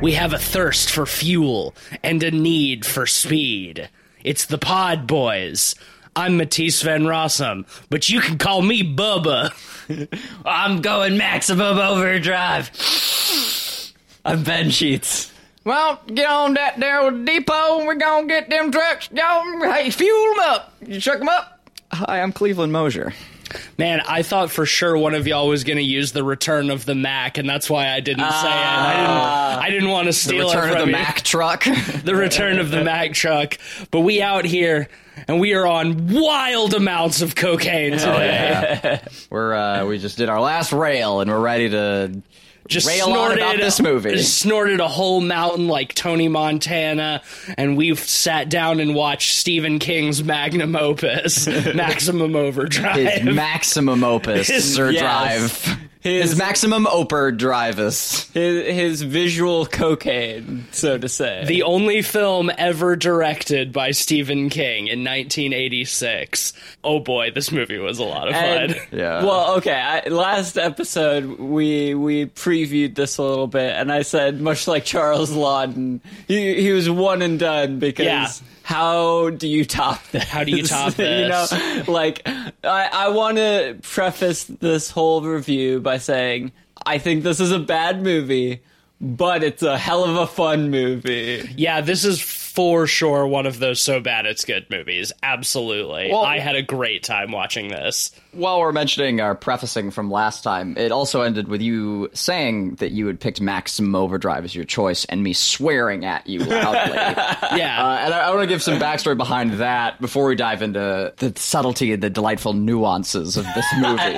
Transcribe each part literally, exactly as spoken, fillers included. We have a thirst for fuel and a need for speed. It's the Pod Boys. I'm Matisse van Rossum, but you can call me Bubba. I'm going Maximum Overdrive. I'm Ben Sheets. Well, get on that there with the depot, and we're going to get them trucks. Hey, fuel them up. You chuck them up. Hi, I'm Cleveland Mosier. Man, I thought for sure one of y'all was going to use the Return of the Mac, and that's why I didn't uh, say it. I didn't, I didn't want to steal it from you. The Return of the Mac truck. The Return of the Mac truck. But we out here, and we are on wild amounts of cocaine today. Oh, yeah. We're uh, we just did our last rail, and we're ready to... Just rail snorted, on about this movie. Just snorted a whole mountain like Tony Montana, and we've sat down and watched Stephen King's magnum opus, Maximum Overdrive. His maximum opus, his, or yes. drive. His, his maximum overdrive-us. His, his visual cocaine, so to say. The only film ever directed by Stephen King in nineteen eighty-six. Oh boy, this movie was a lot of and, fun. Yeah. Well, okay, I, last episode we we previewed this a little bit, and I said, much like Charles Laudan, he, he was one and done because... Yeah. How do you top this? How do you top this? You know, like, I, I want to preface this whole review by saying, I think this is a bad movie, but it's a hell of a fun movie. Yeah, this is for sure one of those so bad it's good movies. Absolutely. Well, I had a great time watching this. While we're mentioning our prefacing from last time, it also ended with you saying that you had picked Maximum Overdrive as your choice and me swearing at you loudly. Yeah. Uh, and I, I want to give some backstory behind that before we dive into the subtlety and the delightful nuances of this movie.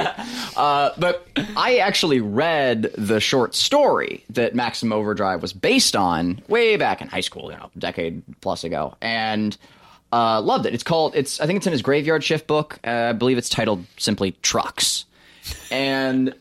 uh, but I actually read the short story that Maximum Overdrive was based on way back in high school, you know, a decade plus ago, and uh loved it. It's called it's I think it's in his Graveyard Shift book. uh, I believe it's titled simply Trucks, and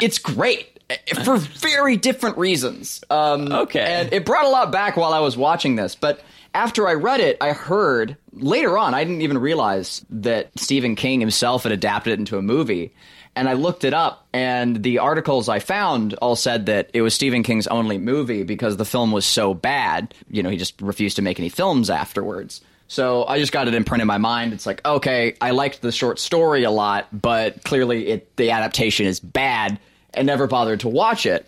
it's great for very different reasons. Um okay and it brought a lot back while I was watching this, but after I read it, I heard later on, I didn't even realize that Stephen King himself had adapted it into a movie. And I looked it up, and the articles I found all said that it was Stephen King's only movie because the film was so bad. You know, he just refused to make any films afterwards. So I just got it imprinted in my mind. It's like, okay, I liked the short story a lot, but clearly it, the adaptation is bad, and never bothered to watch it.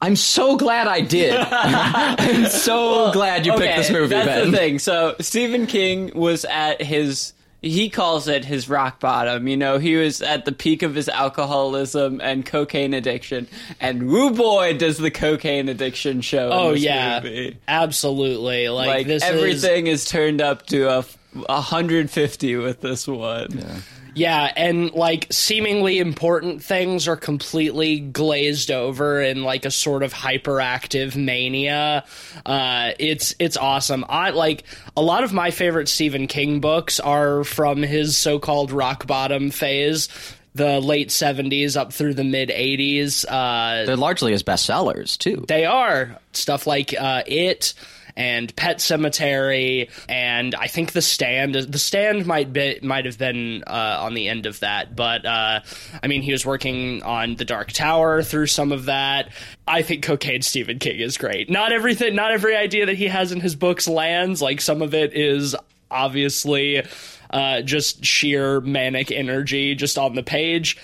I'm so glad I did. I'm so well, glad you okay, picked this movie, that's Ben. That's the thing. So Stephen King was at his... He calls it his rock bottom. You know, he was at the peak of his alcoholism and cocaine addiction. And woo boy, does the cocaine addiction show in this yeah, movie. Absolutely. Like, like this everything is... is turned up to a one hundred fifty with this one. Yeah. Yeah, and, like, seemingly important things are completely glazed over in, like, a sort of hyperactive mania. Uh, it's it's awesome. I like, a lot of my favorite Stephen King books are from his so-called rock bottom phase, the late seventies up through the mid-eighties. Uh, They're largely his bestsellers, too. They are. Stuff like uh, It... and Pet Cemetery, and I think The Stand. The Stand might be might have been uh, on the end of that, but uh, I mean, he was working on The Dark Tower through some of that. I think cocaine Stephen King is great. Not everything, not every idea that he has in his books lands. Like, some of it is obviously uh, just sheer manic energy just on the page,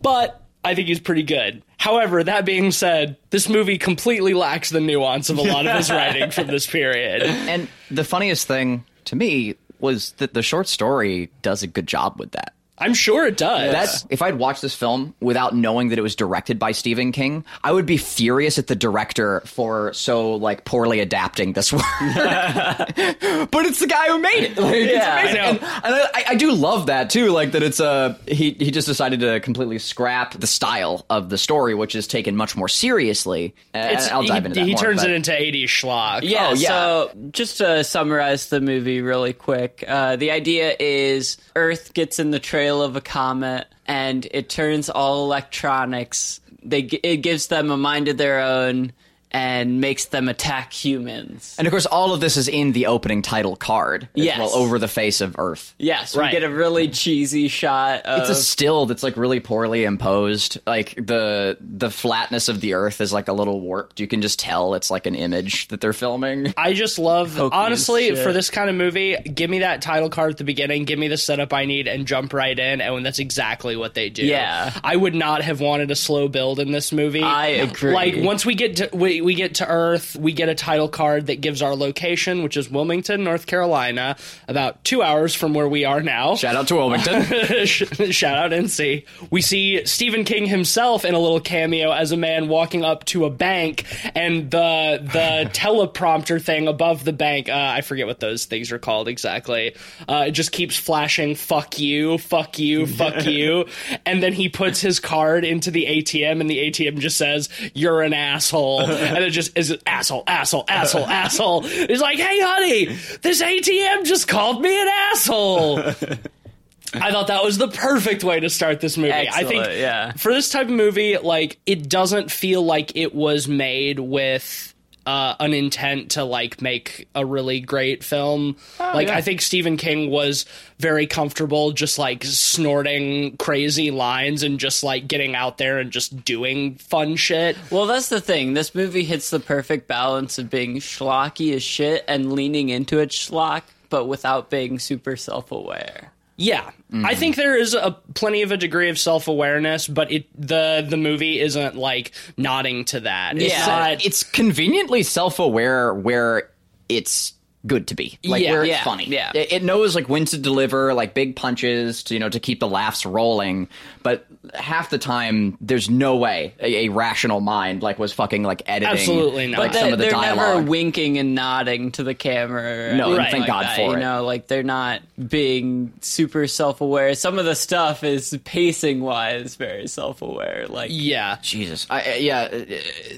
but I think he's pretty good. However, that being said, this movie completely lacks the nuance of a lot of his writing from this period. And the funniest thing to me was that the short story does a good job with that. I'm sure it does. That's, if I'd watched this film without knowing that it was directed by Stephen King, I would be furious at the director for so, like, poorly adapting this work. But it's the guy who made it. Like, yeah, it's amazing. I know. And, and I, I do love that, too, like, that it's a... He, he just decided to completely scrap the style of the story, which is taken much more seriously. And I'll dive he, into that He more, turns but. it into eighties schlock. Yeah, oh, yeah, so just to summarize the movie really quick, uh, the idea is Earth gets in the trailer of a comet, and it turns all electronics. They it gives them a mind of their own, and makes them attack humans. And of course, all of this is in the opening title card. Yes. Well, over the face of Earth. Yes, we right. get a really cheesy shot of... It's a still that's, like, really poorly imposed. Like, the the flatness of the Earth is, like, a little warped. You can just tell it's, like, an image that they're filming. I just love... Hokey honestly, for this kind of movie, give me that title card at the beginning, give me the setup I need, and jump right in, and that's exactly what they do. Yeah. I would not have wanted a slow build in this movie. I agree. Like, once we get to... We, We get to Earth, we get a title card that gives our location, which is Wilmington, North Carolina, about two hours from where we are now. Shout out to Wilmington. Shout out N C. We see Stephen King himself in a little cameo as a man walking up to a bank, and the the teleprompter thing above the bank, uh, I forget what those things are called exactly, uh, it just keeps flashing, fuck you, fuck you, fuck you, and then he puts his card into the A T M, and the A T M just says, you're an asshole. And it just is asshole, asshole, asshole, asshole. He's like, hey, honey, this A T M just called me an asshole. I thought that was the perfect way to start this movie. Excellent, I think yeah. for this type of movie, like, it doesn't feel like it was made with uh, an intent to, like, make a really great film. Oh, like, yeah. I think Stephen King was very comfortable just, like, snorting crazy lines and just, like, getting out there and just doing fun shit. Well, that's the thing. This movie hits the perfect balance of being schlocky as shit and leaning into its schlock, but without being super self-aware. Yeah. Mm. I think there is a plenty of a degree of self-awareness, but it the the movie isn't, like, nodding to that. It's yeah. not... It's conveniently self-aware where it's... good to be like yeah, where it's yeah, funny yeah it, it knows like when to deliver like big punches to you know to keep the laughs rolling, but half the time there's no way a, a rational mind like was fucking like editing absolutely not like, but some they, of the they're dialogue. Never winking and nodding to the camera no right. thank like god that, for you it. Know like they're not being super self-aware. Some of the stuff is pacing wise very self-aware like yeah Jesus I, yeah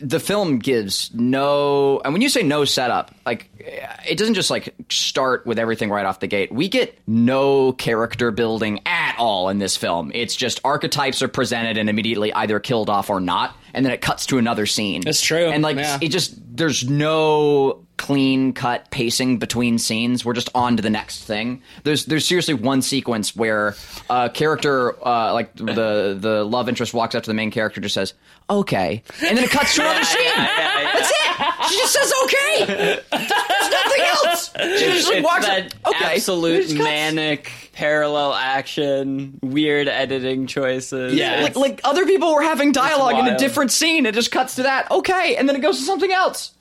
the film gives no and when you say no setup like it doesn't just like start with everything right off the gate. We get no character building at all in this film. It's just archetypes are presented and immediately either killed off or not, and then it cuts to another scene. That's true. And like yeah. it just there's no clean cut pacing between scenes. We're just on to the next thing. There's there's seriously one sequence where a character uh, like the the love interest walks up to the main character, just says okay, and then it cuts to another scene. Yeah, yeah, yeah. That's it. She just says okay. There's nothing else. She just like, walks that up. Okay. Absolute manic parallel action, weird editing choices. Yeah, like like other people were having dialogue in a different scene. It just cuts to that okay, and then it goes to something else.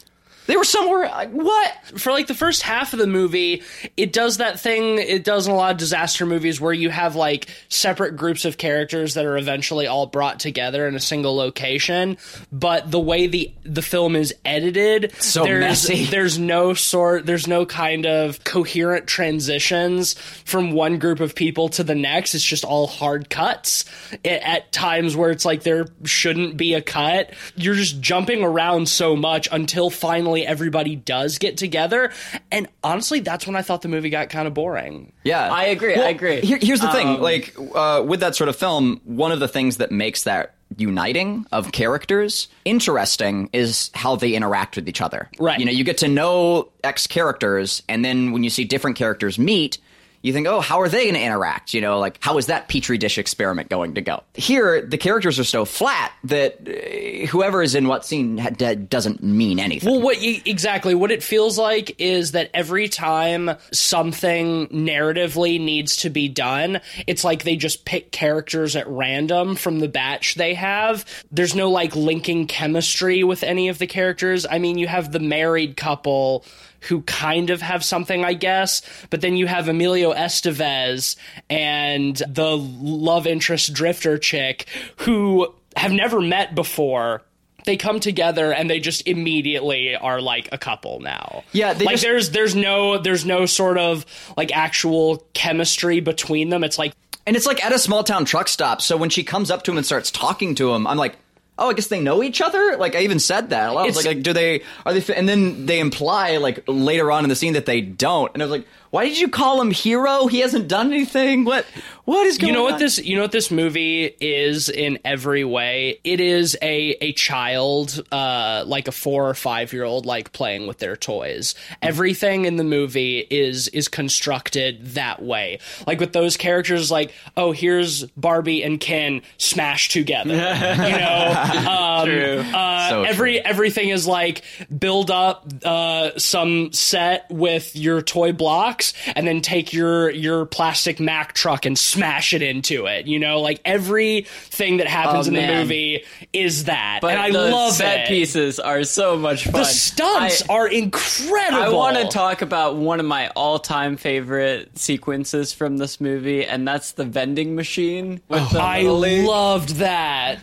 They were somewhere, like, what? For, like, the first half of the movie, it does that thing it does in a lot of disaster movies where you have, like, separate groups of characters that are eventually all brought together in a single location, but the way the the film is edited, so there's, messy. There's no sort, there's no kind of coherent transitions from one group of people to the next. It's just all hard cuts it, at times where it's like there shouldn't be a cut. You're just jumping around so much until finally everybody does get together, and honestly that's when I thought the movie got kind of boring. Yeah, I agree. Well, I agree. Here, here's the um, thing, like uh, with that sort of film, one of the things that makes that uniting of characters interesting is how they interact with each other. Right. You know, you get to know X characters, and then when you see different characters meet, you think, oh, how are they going to interact? You know, like, how is that Petri dish experiment going to go? Here, the characters are so flat that uh, whoever is in what scene ha- d- doesn't mean anything. Well, what you, exactly. What it feels like is that every time something narratively needs to be done, it's like they just pick characters at random from the batch they have. There's no, like, linking chemistry with any of the characters. I mean, you have the married couple who kind of have something, I guess, but then you have Emilio Estevez and the love interest drifter chick who have never met before. They come together and they just immediately are like a couple now. Yeah, they like just... there's there's no there's no sort of like actual chemistry between them. It's like, and it's like at a small town truck stop. So when she comes up to him and starts talking to him, I'm like, oh, I guess they know each other? Like, I even said that. I was like, like, do they, are they, and then they imply, like, later on in the scene that they don't. And I was like, why did you call him hero? He hasn't done anything. What? What is going on? You know what this you know what this movie is in every way? It is a a child, uh, like a four or five year old, like playing with their toys. Everything in the movie is is constructed that way. Like with those characters, like, oh, here's Barbie and Ken smashed together. You know, um, true. Uh, so every true. Everything is like build up uh, some set with your toy blocks, and then take your your plastic Mack truck and smash Smash it into it, you know, like everything that happens oh, in the man. movie is that. But and I the love set it. Pieces are so much fun. The stunts I, are incredible. I want to talk about one of my all-time favorite sequences from this movie, and that's the vending machine. With oh, the I league. loved that.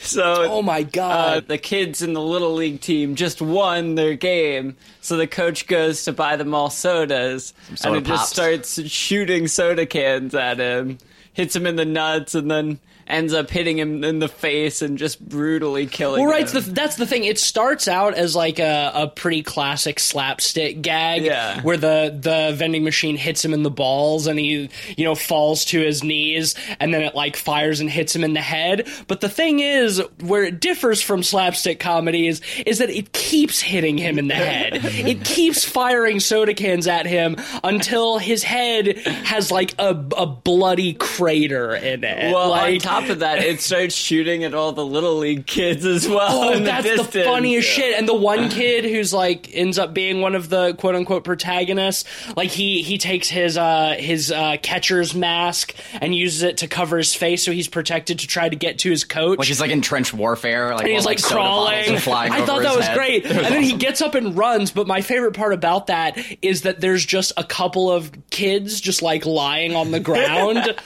So, oh my god, uh, the kids in the Little League team just won their game, so the coach goes to buy them all sodas, soda and it pops. just starts shooting soda cans at him. Hits him in the nuts and then ends up hitting him in the face and just brutally killing well, right, him. Well, right, that's the thing. It starts out as like a, a pretty classic slapstick gag yeah. where the, the vending machine hits him in the balls and he, you know, falls to his knees and then it like fires and hits him in the head. But the thing is, where it differs from slapstick comedy is, is that it keeps hitting him in the head. It keeps firing soda cans at him until his head has like a, a bloody crater in it. Well, like, on top of that, it starts shooting at all the Little League kids as well. Oh, in the that's distance. the funniest yeah. shit. And the one kid who's like ends up being one of the quote unquote protagonists, like he he takes his uh his uh catcher's mask and uses it to cover his face so he's protected to try to get to his coach. Like he's like in trench warfare, like and he's while, like, like crawling. Flying I thought that was head. great. Was and awesome. Then he gets up and runs. But my favorite part about that is that there's just a couple of kids just like lying on the ground.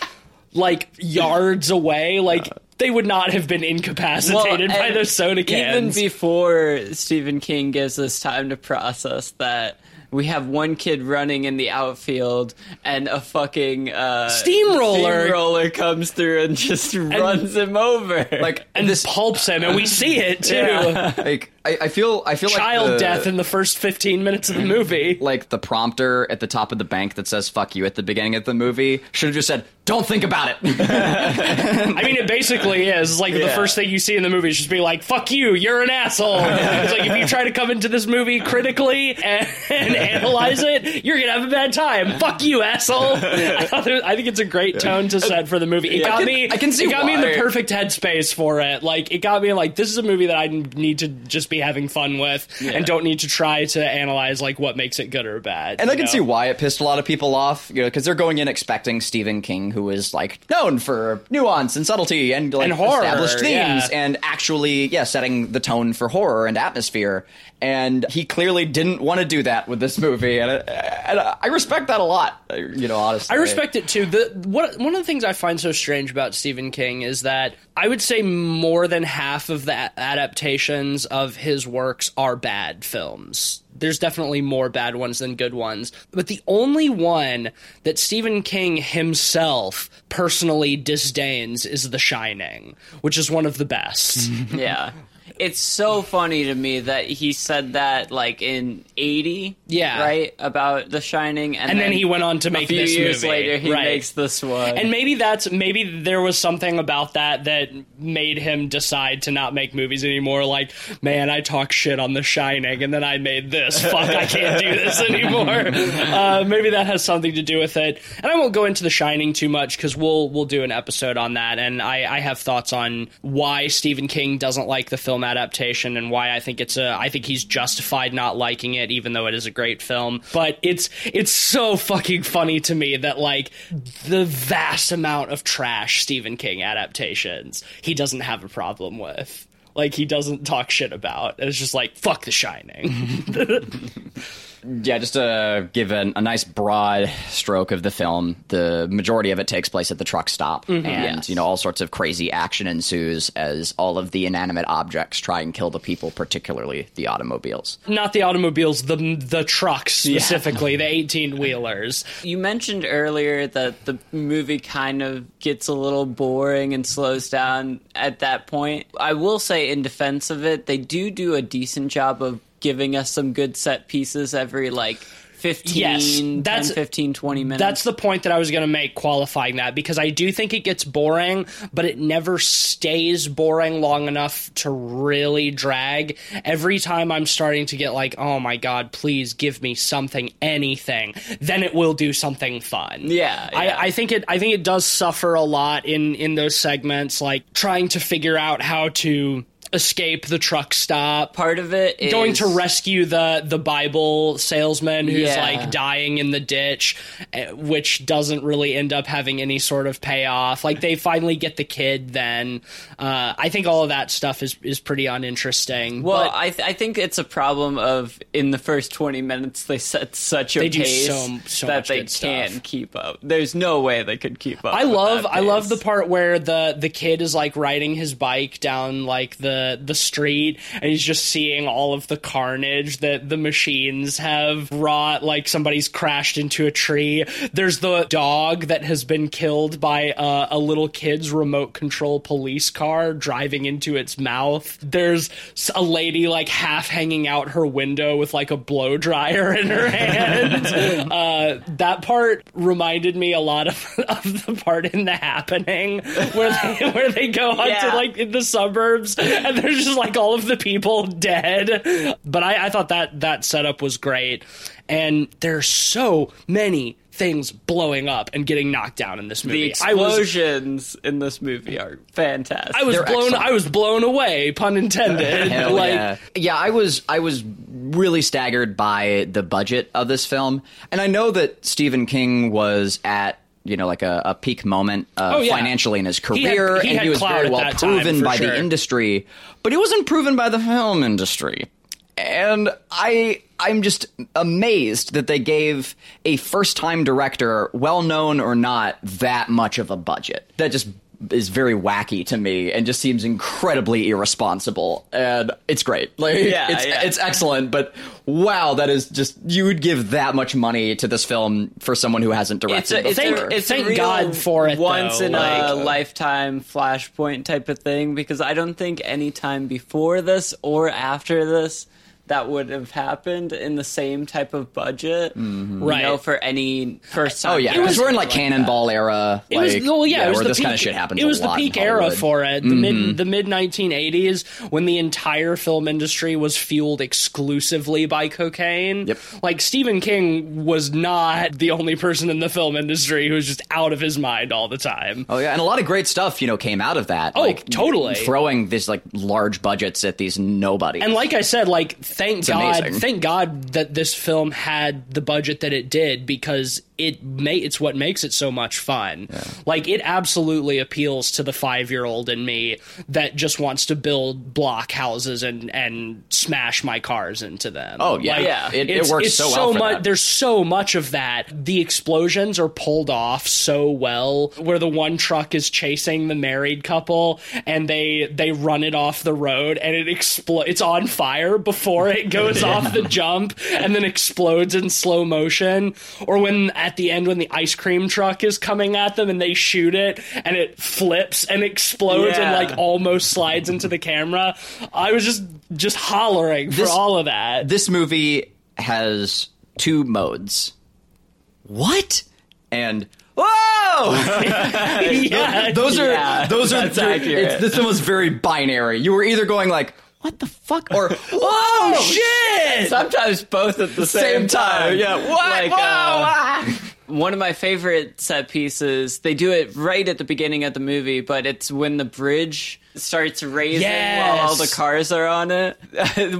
Like yards away, like they would not have been incapacitated well, by those soda cans. Even before Stephen King gives us time to process that, we have one kid running in the outfield and a fucking uh, steamroller steamroller comes through and just and, runs him over, like and this pulps him, and we see it too. Yeah. Like I, I feel, I feel child like the, death in the first fifteen minutes of the movie. Like the prompter at the top of the bank that says "fuck you" at the beginning of the movie should have just said, "Don't think about it." I mean, it basically is like yeah. the first thing you see in the movie is just be like, "Fuck you, you're an asshole." It's like if you try to come into this movie critically and, and analyze it, you're gonna have a bad time. Fuck you, asshole. I, thought was, I think it's a great tone to set for the movie. It yeah, got I can, me. I can see. It got why. me in the perfect headspace for it. Like it got me like this is a movie that I need to just be having fun with yeah. and don't need to try to analyze like what makes it good or bad. And I can know? see why it pissed a lot of people off. You know, because they're going in expecting Stephen King, who is like known for nuance and subtlety and like and horror, established themes, yeah. and actually yeah setting the tone for horror and atmosphere. And he clearly didn't want to do that with this movie, and I, and I respect that a lot. You know, honestly, I respect it too. The what one of the things I find so strange about Stephen King is that I would say more than half of the adaptations of his works are bad films. There's definitely more bad ones than good ones. But the only one that Stephen King himself personally disdains is The Shining, which is one of the best. Yeah. It's so funny to me that he said that, like, in eighty, yeah. right, about The Shining. And, and then, then he went on to make this movie. A few years later, he right. makes this one. And maybe that's, maybe there was something about that that made him decide to not make movies anymore. Like, man, I talk shit on The Shining, and then I made this. Fuck, I can't do this anymore. Uh, maybe that has something to do with it. And I won't go into The Shining too much, because we'll, we'll do an episode on that. And I, I have thoughts on why Stephen King doesn't like the film adaptation and why I think it's a I think he's justified not liking it, even though it is a great film. But it's it's so fucking funny to me that like the vast amount of trash Stephen King adaptations he doesn't have a problem with, like he doesn't talk shit about. It's just like fuck The Shining. Yeah, just to give an, a nice broad stroke of the film, the majority of it takes place at the truck stop, mm-hmm, and yes. you know all sorts of crazy action ensues as all of the inanimate objects try and kill the people, particularly the automobiles. Not the automobiles, the the trucks specifically, yeah. the eighteen wheelers. You mentioned earlier that the movie kind of gets a little boring and slows down at that point. I will say, in defense of it, they do do a decent job of giving us some good set pieces every like fifteen, yes, that's, ten, fifteen, twenty minutes. That's the point that I was going to make qualifying that, because I do think it gets boring, but it never stays boring long enough to really drag. Every time I'm starting to get like, oh my god, please give me something, anything, then it will do something fun. Yeah, yeah. I, I think it I think it does suffer a lot in, in those segments, like trying to figure out how to escape the truck stop. Part of it is going to rescue the the Bible salesman who's yeah. like dying in the ditch, which doesn't really end up having any sort of payoff. Like they finally get the kid then. Uh, I think all of that stuff is, is pretty uninteresting. Well, but I th- I think it's a problem of in the first twenty minutes they set such a they pace so, so that they can't stuff. keep up. There's no way they could keep up. I love I love the part where the the kid is like riding his bike down like the the street and he's just seeing all of the carnage that the machines have wrought. Like somebody's crashed into a tree, there's the dog that has been killed by uh, a little kid's remote control police car driving into its mouth, there's a lady like half hanging out her window with like a blow dryer in her hand. uh, that part reminded me a lot of, of the part in The Happening where they, where they go on yeah. to like in the suburbs and there's just, like, all of the people dead. But I, I thought that, that setup was great. And there's so many things blowing up and getting knocked down in this movie. The explosions I was, in this movie are fantastic. I was They're blown. Excellent. I was blown away, pun intended. Hell like, yeah. yeah, I was. I was really staggered by the budget of this film. And I know that Stephen King was at, you know, like a, a peak moment uh, oh, yeah. financially in his career, he had, he and he was very well proven by sure. the industry, but he wasn't proven by the film industry. And I, I'm just amazed that they gave a first-time director, well-known or not, that much of a budget. That just is very wacky to me and just seems incredibly irresponsible, and it's great. Like yeah, it's yeah. it's excellent, but wow, that is just, you would give that much money to this film for someone who hasn't directed it's a, before. It's, it's Thank a God for it, once though. in like, a lifetime Flashpoint type of thing, because I don't think any time before this or after this that would have happened in the same type of budget, mm-hmm. right? You know, for any first time. Oh yeah, because we're in like, like Cannonball that. era. It like, was well, yeah, yeah it was where the this peak, kind of shit happens. It was a the lot peak era for it. The mm-hmm. mid the mid nineteen eighties, when the entire film industry was fueled exclusively by cocaine. Yep. Like Stephen King was not the only person in the film industry who was just out of his mind all the time. Oh yeah, and a lot of great stuff, you know, came out of that. Oh, like, totally. Throwing these like large budgets at these nobodies. And like I said, like. Thank it's God! Amazing. Thank God that this film had the budget that it did, because it may, it's what makes it so much fun. Yeah. Like it absolutely appeals to the five-year-old in me that just wants to build block houses and, and smash my cars into them. Oh yeah, like, yeah. It, it works so, so well. For mu- that. There's so much of that. The explosions are pulled off so well. Where the one truck is chasing the married couple and they they run it off the road and it expl- It's on fire before. It goes yeah. off the jump and then explodes in slow motion. Or when at the end when the ice cream truck is coming at them and they shoot it and it flips and explodes yeah. and like almost slides into the camera. I was just just hollering this, for all of that. This movie has two modes. What? And whoa! yeah, those are yeah, those are it's, this one was very binary. You were either going like, what the fuck? Or, whoa, shit! Sometimes both at the same, same time. time. Yeah, what? Like, whoa! Uh, ah! One of my favorite set pieces, they do it right at the beginning of the movie, but it's when the bridge starts raising yes. while all the cars are on it.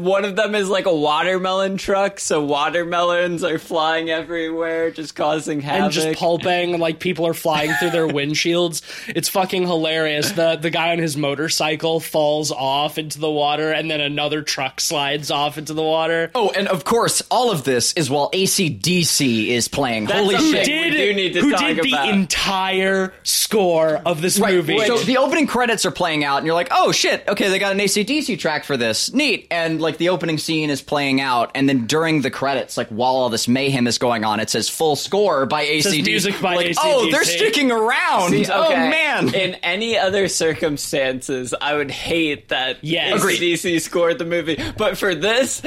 One of them is like a watermelon truck, so watermelons are flying everywhere, just causing havoc. And just pulping, and like people are flying through their windshields. It's fucking hilarious. The the guy on his motorcycle falls off into the water, and then another truck slides off into the water. Oh, and of course, all of this is while A C D C is playing. That's Holy shit. Who did, we do need to who talk did the about. entire score of this right, movie? Which, so the opening credits are playing out, and you're like, oh shit, okay, they got an A C D C track for this. Neat. And like the opening scene is playing out, and then during the credits, like while all this mayhem is going on, it says full score by A C D C. Music by like, A C D C. Oh, they're sticking around. See, okay. Oh man. In any other circumstances, I would hate that yes. A C D C scored the movie. But for this,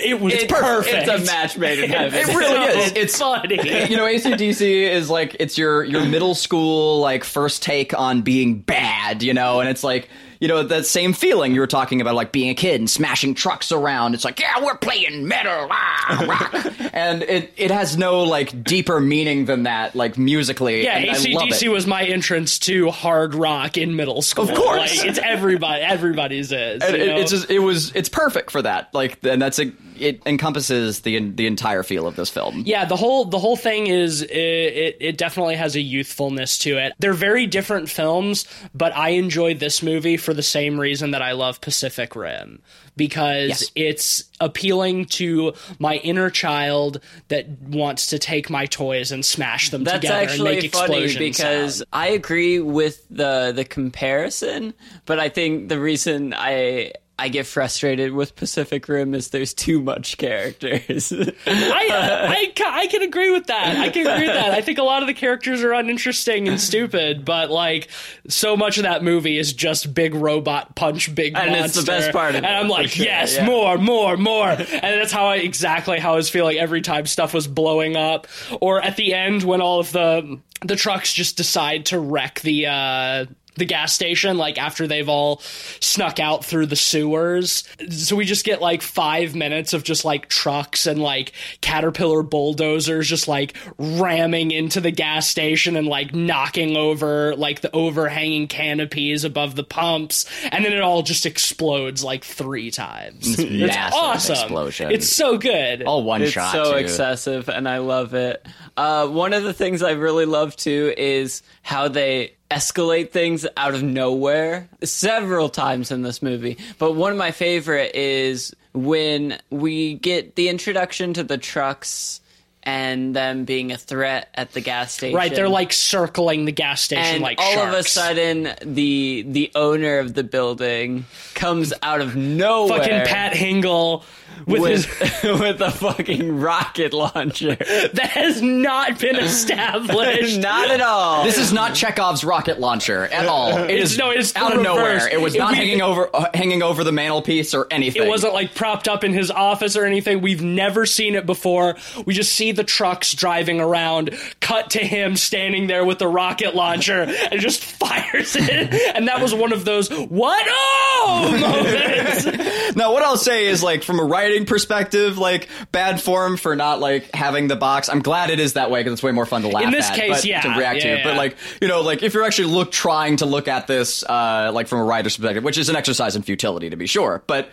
It was it's, perfect. It's a match made in heaven. It really is. It's funny. You know, A C D C is like, it's your, your middle school, like, first take on being bad, you know? And it's like, you know, that same feeling you were talking about, like, being a kid and smashing trucks around. It's like, yeah, we're playing metal, ah, rock. And it, it has no, like, deeper meaning than that, like, musically. Yeah, and A C D C was my entrance to hard rock in middle school. Of course. Like, it's everybody, everybody's is. And you it, know? It's just, it was, it's perfect for that. Like, and that's a, it encompasses the the entire feel of this film. Yeah, the whole the whole thing is it, it, it definitely has a youthfulness to it. They're very different films, but I enjoyed this movie for the same reason that I love Pacific Rim, because yes. it's appealing to my inner child that wants to take my toys and smash them That's together and make explosions. That's actually funny because sound. I agree with the the comparison, but I think the reason I. I get frustrated with Pacific Rim is there's too much characters. I, I, I can agree with that. I can agree with that. I think a lot of the characters are uninteresting and stupid, but like so much of that movie is just big robot punch big and monster. And it's the best part of it. And I'm like, sure, yes, yeah. more, more, more. And that's how I, exactly how I was feeling every time stuff was blowing up. Or at the end when all of the, the trucks just decide to wreck the... Uh, the gas station, like after they've all snuck out through the sewers. So we just get like five minutes of just like trucks and like caterpillar bulldozers just like ramming into the gas station and like knocking over like the overhanging canopies above the pumps, and then it all just explodes like three times. It's awesome explosion. It's so good. All one it's shot. It's so too. Excessive, and I love it. Uh, one of the things I really love too is how they escalate things out of nowhere several times in this movie. But one of my favorite is when we get the introduction to the trucks and them being a threat at the gas station. Right, they're like circling the gas station and like all sharks. All of a sudden, the the owner of the building comes out of nowhere. Fucking Pat Hingle with with, his... with a fucking rocket launcher that has not been established. Not at all. This is not Chekhov's rocket launcher at all. It it's, is no, it's out of reverse. Nowhere. It was it, not we, hanging over uh, hanging over the mantelpiece or anything. It wasn't like propped up in his office or anything. We've never seen it before. We just see the trucks driving around, cut to him standing there with the rocket launcher and just fires it. And that was one of those what oh moments. Now what I'll say is, like, from a writing perspective, like, bad form for not like having the box. I'm glad it is that way because it's way more fun to laugh at in this at, case yeah to react yeah, to yeah. But like, you know, like if you're actually look trying to look at this uh like from a writer's perspective, which is an exercise in futility to be sure, but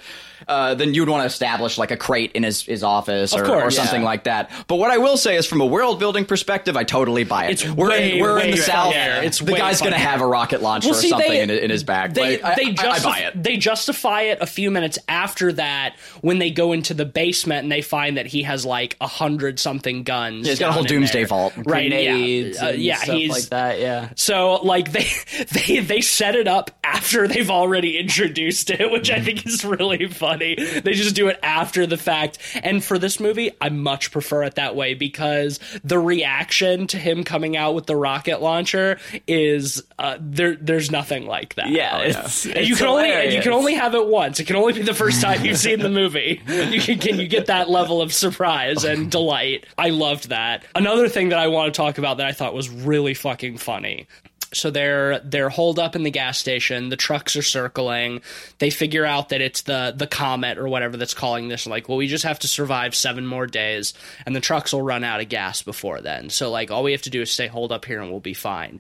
Uh, then you'd want to establish like a crate in his, his office or, of course, or something yeah. like that. But what I will say is, from a world building perspective, I totally buy it. It's we're way, in, we're way in the South. It's the guy's going to have a rocket launcher well, or see, something they, in, in his bag. They, like, they I, justif- I, I buy it. They justify it a few minutes after that when they go into the basement and they find that he has like a hundred something guns. Yeah, he's got a whole doomsday there. Vault, right? Grenades, yeah, uh, yeah stuff he's, like that. Yeah. So like they they they set it up after they've already introduced it, which I think is really fun. Funny. They just do it after the fact. And for this movie, I much prefer it that way because the reaction to him coming out with the rocket launcher is uh, there. There's nothing like that. Yeah, it's, it's you can hilarious. only you can only have it once. It can only be the first time you've seen the movie. You can, can you get that level of surprise and delight. I loved that. Another thing that I want to talk about that I thought was really fucking funny. So they're they're holed up in the gas station. The trucks are circling. They figure out that it's the the comet or whatever that's calling this. Like, well, we just have to survive seven more days, and the trucks will run out of gas before then. So, like, all we have to do is stay holed up here, and we'll be fine.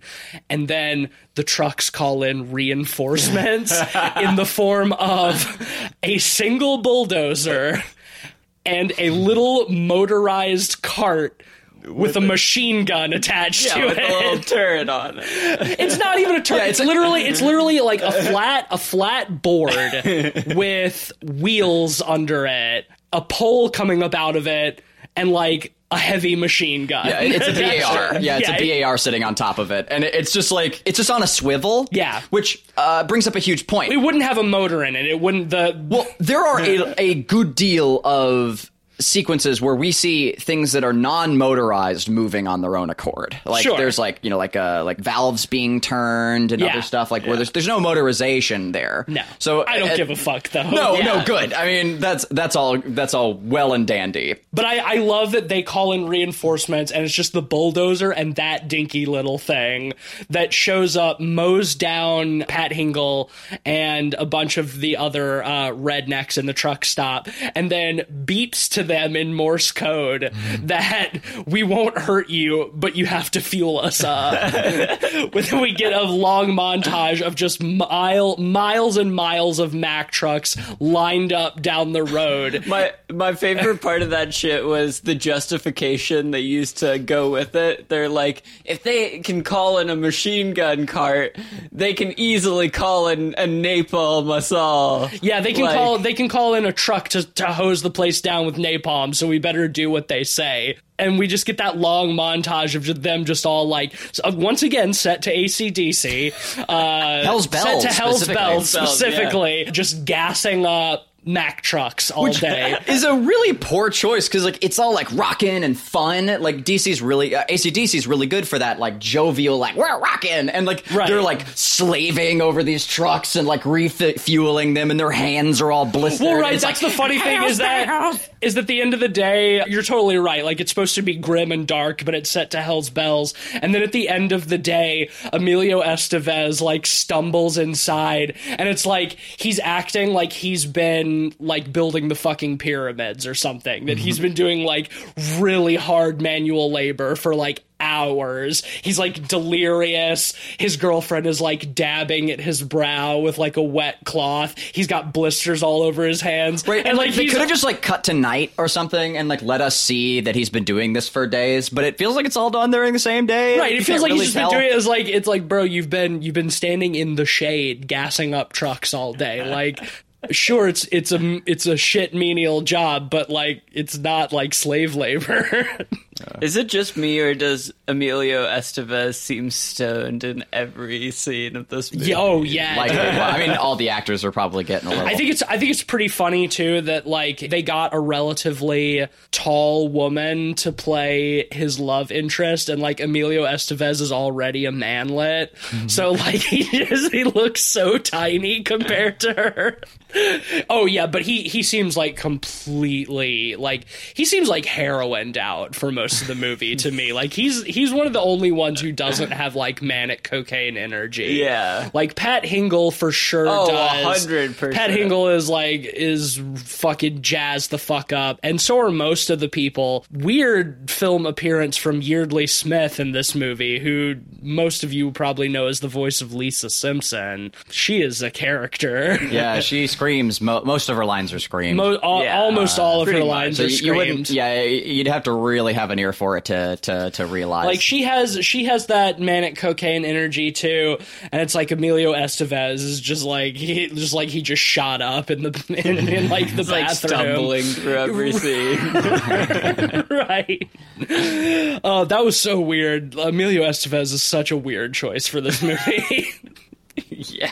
And then the trucks call in reinforcements in the form of a single bulldozer and a little motorized cart. With, with a machine gun attached yeah, to with it, a little turret on it. It's not even a turret. Yeah, it's, it's literally, it's literally like a flat, a flat board with wheels under it, a pole coming up out of it, and like a heavy machine gun. Yeah, it's a B A R. Yeah, it's yeah, a B A R sitting on top of it, and it's just like it's just on a swivel. Yeah, which uh, brings up a huge point. It wouldn't have a motor in it. It wouldn't. The well, there are a, a good deal of sequences where we see things that are non-motorized moving on their own accord. Like sure. there's like, you know, like uh, like valves being turned and yeah. other stuff like yeah. where there's there's no motorization there. No. So I don't uh, give a fuck though. No, yeah. no, good. I mean, that's that's all that's all well and dandy. But I, I love that they call in reinforcements and it's just the bulldozer and that dinky little thing that shows up, mows down Pat Hingle and a bunch of the other uh, rednecks in the truck stop and then beeps to them in Morse code that we won't hurt you, but you have to fuel us up. Then we get a long montage of just mile, miles and miles of Mack trucks lined up down the road. My my favorite part of that shit was the justification they used to go with it. They're like, if they can call in a machine gun cart, they can easily call in a napalm assault. Yeah, they can like, call they can call in a truck to, to hose the place down with napalm, so we better do what they say. And we just get that long montage of them just all like, once again, set to A C D C. Uh, Hell's Bells. Set to Hell's Bells specifically. Yeah. Just gassing up Mack trucks all Which day is a really poor choice because like it's all like rockin' and fun. Like D C's really uh, A C D C's really good for that like jovial like we're rockin' and like right. they're like slaving over these trucks and like refueling them and their hands are all blistered. Well, right, that's like, the funny thing is that is that the end of the day you're totally right. Like it's supposed to be grim and dark, but it's set to Hell's Bells. And then at the end of the day, Emilio Estevez like stumbles inside and it's like he's acting like he's been. Like building the fucking pyramids or something, that he's been doing like really hard manual labor for like hours. He's like delirious. His girlfriend is like dabbing at his brow with like a wet cloth. He's got blisters all over his hands. Right, and like they could have just like cut to night or something and like let us see that he's been doing this for days. But it feels like it's all done during the same day. Right, it feels like he's just been doing it as like it's like bro, you've been you've been standing in the shade gassing up trucks all day, like. Sure, it's it's a it's a shit menial job, but like it's not like slave labor. Is it just me, or does Emilio Estevez seem stoned in every scene of this movie? Oh yeah, like, well, I mean, all the actors are probably getting a little. I think it's I think it's pretty funny too that like they got a relatively tall woman to play his love interest, and like Emilio Estevez is already a manlet, mm-hmm. so like he just he looks so tiny compared to her. Oh yeah, but he he seems like completely like he seems like heroined out for most of the movie to me. Like he's he's one of the only ones who doesn't have like manic cocaine energy. Yeah, like Pat Hingle for sure. Oh, does. one hundred percent. Pat Hingle is like is fucking jazzed the fuck up, and so are most of the people. Weird film appearance from Yeardley Smith in this movie, who most of you probably know as the voice of Lisa Simpson. She is a character. Yeah, she screams. Mo- most of her lines are screamed. Mo- al- yeah, almost uh, all of her lines so are you, screamed. You wouldn't, yeah, you'd have to really have an ear for it to to to realize. Like she has she has that manic cocaine energy too, and it's like Emilio Estevez is just like he just like he just shot up in the in, in like the bathroom, like stumbling through every scene. Right. Oh, uh, that was so weird. Emilio Estevez is such a weird choice for this movie. Yeah.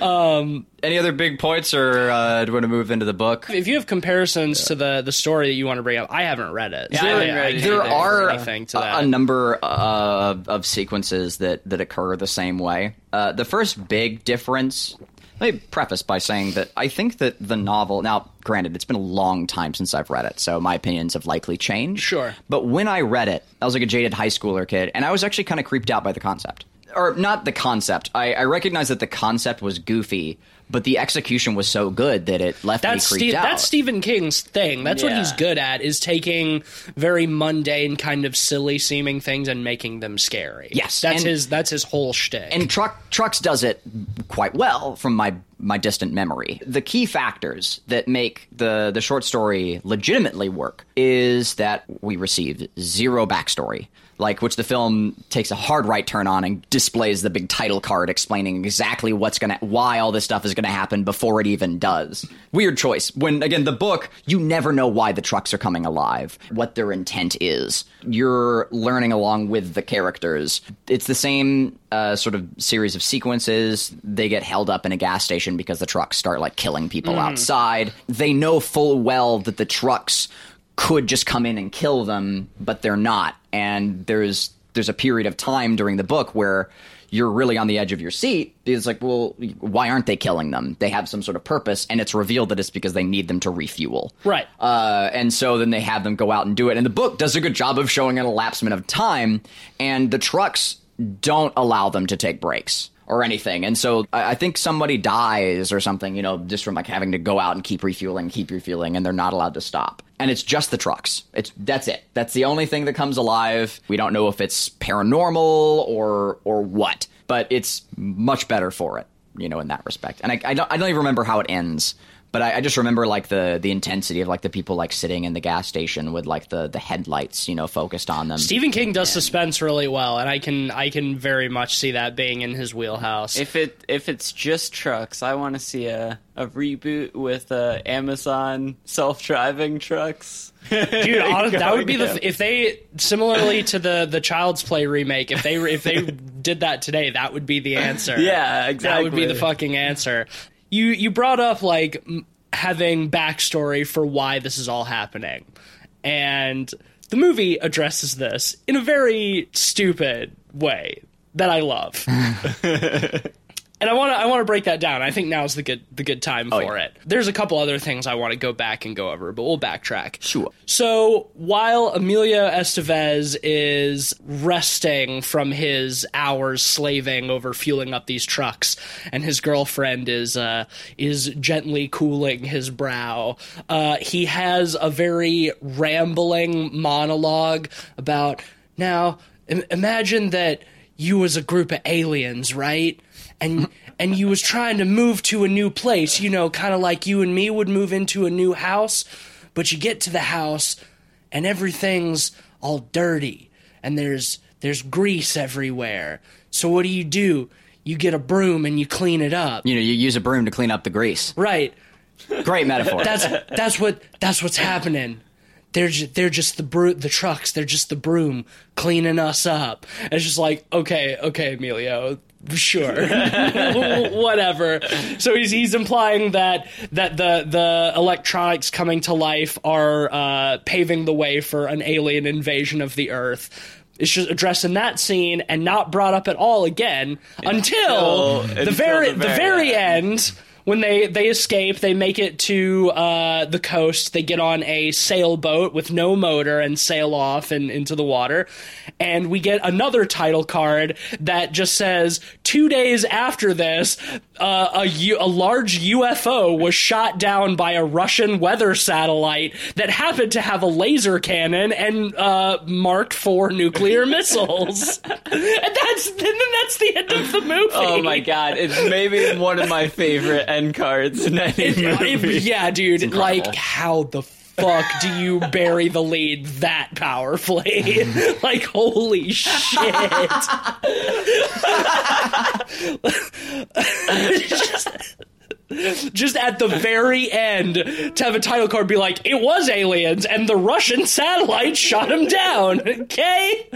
Um, any other big points, or uh, do you want to move into the book? If you have comparisons yeah. to the, the story that you want to bring up, I haven't read it. Yeah, so I haven't read it. There are anything to that. a number uh, of sequences that, that occur the same way. Uh, the first big difference, let me preface by saying that I think that the novel, now granted, it's been a long time since I've read it, so my opinions have likely changed. Sure. But when I read it, I was like a jaded high schooler kid, and I was actually kind of creeped out by the concept. Or not the concept. I, I recognize that the concept was goofy, but the execution was so good that it left that's me creeped Steve, out. That's Stephen King's thing. That's yeah. what he's good at, is taking very mundane, kind of silly-seeming things and making them scary. Yes. That's and, his That's his whole shtick. And truck, Trucks does it quite well from my my distant memory. The key factors that make the, the short story legitimately work is that we receive zero backstory. Like, which the film takes a hard right turn on and displays the big title card explaining exactly what's going to, why all this stuff is going to happen before it even does. Weird choice. When, again, the book, you never know why the trucks are coming alive, what their intent is. You're learning along with the characters. It's the same uh, sort of series of sequences. They get held up in a gas station because the trucks start, like, killing people mm. outside. They know full well that the trucks could just come in and kill them, but they're not. And there's there's a period of time during the book where you're really on the edge of your seat. It's like, well, why aren't they killing them? They have some sort of purpose, and it's revealed that it's because they need them to refuel. Right. Uh, and so then they have them go out and do it. And the book does a good job of showing an elapsement of time, and the trucks don't allow them to take breaks or anything. And so I think somebody dies or something, you know, just from like having to go out and keep refueling, keep refueling, and they're not allowed to stop. And it's just the trucks. It's that's it. That's the only thing that comes alive. We don't know if it's paranormal or or what, but it's much better for it, you know, in that respect. And I, I don't I don't even remember how it ends, but I, I just remember like the the intensity of like the people like sitting in the gas station with like the the headlights, you know, focused on them. Stephen King does and, suspense really well, and I can I can very much see that being in his wheelhouse. If it if it's just trucks, I want to see a. A reboot with uh, Amazon self-driving trucks. Dude, honestly, that would be the if they similarly to the the Child's Play remake. If they if they did that today, that would be the answer. Yeah, exactly. That would be the fucking answer. You you brought up like having backstory for why this is all happening, and the movie addresses this in a very stupid way that I love. And I want to I want to break that down. I think now's the good the good time oh, for yeah. it. There's a couple other things I want to go back and go over, but we'll backtrack. Sure. So while Emilio Estevez is resting from his hours slaving over fueling up these trucks, and his girlfriend is uh, is gently cooling his brow, uh, he has a very rambling monologue about, now im- imagine that you as a group of aliens, right? And and you was trying to move to a new place, you know, kind of like you and me would move into a new house, but you get to the house and everything's all dirty and there's there's grease everywhere. So what do you do? You get a broom and you clean it up. You know, you use a broom to clean up the grease. Right. Great metaphor. That's that's what that's what's happening. They're just, they're just the bro- the trucks. They're just the broom cleaning us up. And it's just like, okay, okay, Emilio. Sure. Whatever. So he's he's implying that that the the electronics coming to life are uh, paving the way for an alien invasion of the Earth. It's just addressed in that scene and not brought up at all again until, until, the, until very, the very the very end. When they, they escape, they make it to uh, the coast. They get on a sailboat with no motor and sail off and into the water. And we get another title card that just says, two days after this, uh, a, U- a large U F O was shot down by a Russian weather satellite that happened to have a laser cannon and uh, marked for nuclear missiles. And that's, and then that's the end of the movie. Oh, my God. It's maybe one of my favorite episodes. Cards in any it, movie. It, yeah, dude. Like, how the fuck do you bury the lead that powerfully? Like, holy shit. just, just at the very end, to have a title card be like, it was aliens, and the Russian satellite shot him down. Okay?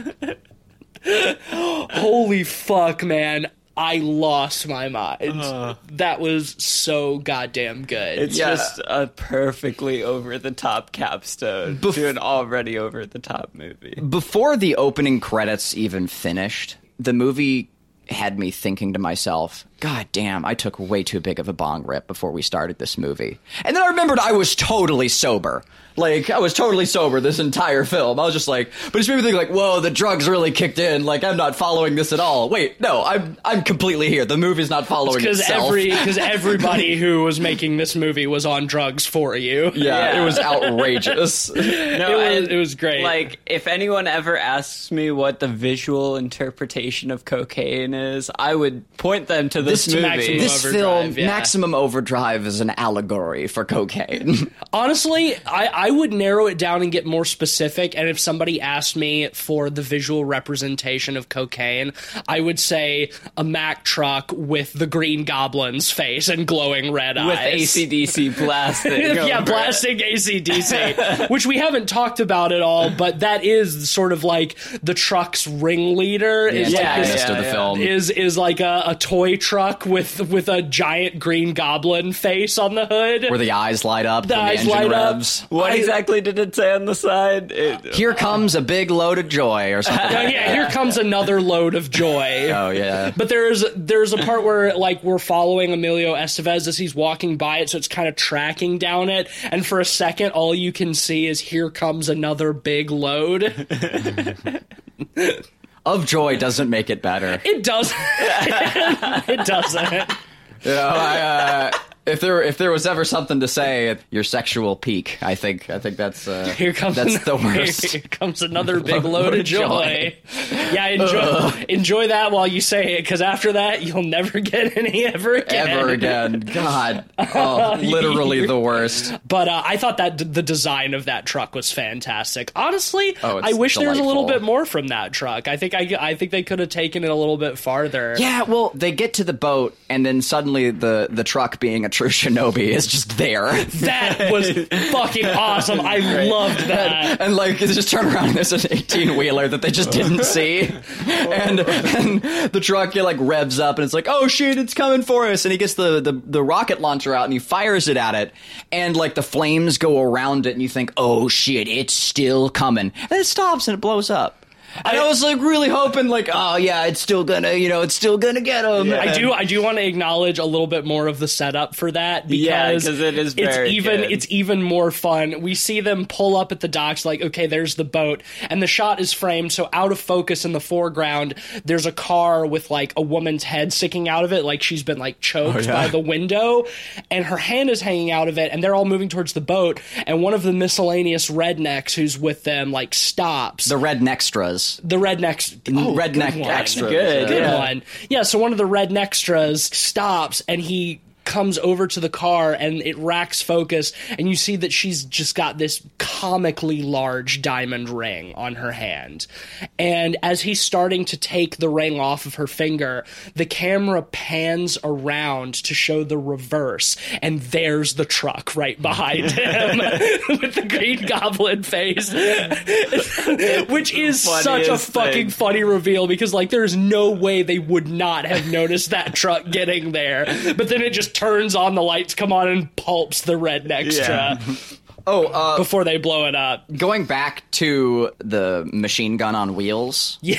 Holy fuck, man. I lost my mind. Uh, that was so goddamn good. It's yeah. just a perfectly over-the-top capstone Bef- to an already over-the-top movie. Before the opening credits even finished, the movie had me thinking to myself, God damn, I took way too big of a bong rip before we started this movie. And then I remembered I was totally sober. Like, I was totally sober this entire film. I was just like, but it's made me think like, whoa, the drugs really kicked in. Like, I'm not following this at all. Wait, no, I'm I'm completely here. The movie's not following it's itself. Because every, everybody who was making this movie was on drugs for you. Yeah, yeah. It was outrageous. no, it, was, it was great. Like, if anyone ever asks me what the visual interpretation of cocaine is, I would point them to the this, this movie, Maximum this film, yeah. Maximum Overdrive is an allegory for cocaine. Honestly, I, I would narrow it down and get more specific. And if somebody asked me for the visual representation of cocaine, I would say a Mack truck with the Green Goblin's face and glowing red with eyes. With A C D C blasting. Yeah, blasting it. A C D C, which we haven't talked about at all, but that is sort of like the truck's ringleader. Yeah, is yeah, like this, yeah, of the yeah. film. Is, is like a, a toy truck with with a giant Green Goblin face on the hood. Where the eyes light up. The eyes the light revs. Up. What I, exactly did it say on the side? It, here comes a big load of joy or something. Yeah, like yeah here comes another load of joy. Oh, yeah. But there's, there's a part where like we're following Emilio Estevez as he's walking by it, so it's kind of tracking down it. And for a second, all you can see is here comes another big load. Of joy doesn't make it better. It doesn't. It doesn't. You know, I, uh, if there if there was ever something to say at your sexual peak, I think I think that's uh, here comes that's another, the worst. Here comes another big load of joy. Yeah, enjoy Ugh. enjoy that while you say it, because after that you'll never get any ever again. Ever again, God, oh, literally the worst. But uh, I thought that d- the design of that truck was fantastic. Honestly, oh, I wish delightful. there was a little bit more from that truck. I think I I think they could have taken it a little bit farther. Yeah, well, they get to the boat and then suddenly. The, the truck being a true shinobi is just there. That was fucking awesome. I right. loved that. And, and like, they just turn around and there's an eighteen-wheeler that they just didn't see. And and the truck, it like revs up and it's like, oh shit, it's coming for us. And he gets the, the, the rocket launcher out and he fires it at it. And like the flames go around it and you think, oh shit, it's still coming. And it stops and it blows up. And I, I was like really hoping, like, oh yeah, it's still gonna, you know, it's still gonna get him. Yeah. I do, I do want to acknowledge a little bit more of the setup for that because yeah, it is very it's even, good. It's even more fun. We see them pull up at the docks, like, okay, there's the boat, and the shot is framed so out of focus in the foreground. There's a car with like a woman's head sticking out of it, like she's been like choked oh, yeah. by the window, and her hand is hanging out of it, and they're all moving towards the boat, and one of the miscellaneous rednecks who's with them like stops. The rednextras. The rednecks, oh, redneck good extra, good, good yeah. one, yeah. So one of the rednextras stops, and he comes over to the car, and it racks focus, and you see that she's just got this comically large diamond ring on her hand. And as he's starting to take the ring off of her finger, the camera pans around to show the reverse, and there's the truck right behind him with the Green Goblin face, which is such a fucking thing. funny reveal, because like there's no way they would not have noticed that truck getting there, but then it just turns on the lights, come on, and pulps the redneck yeah. truck. Oh, uh, before they blow it up. Going back to the machine gun on wheels. Yeah.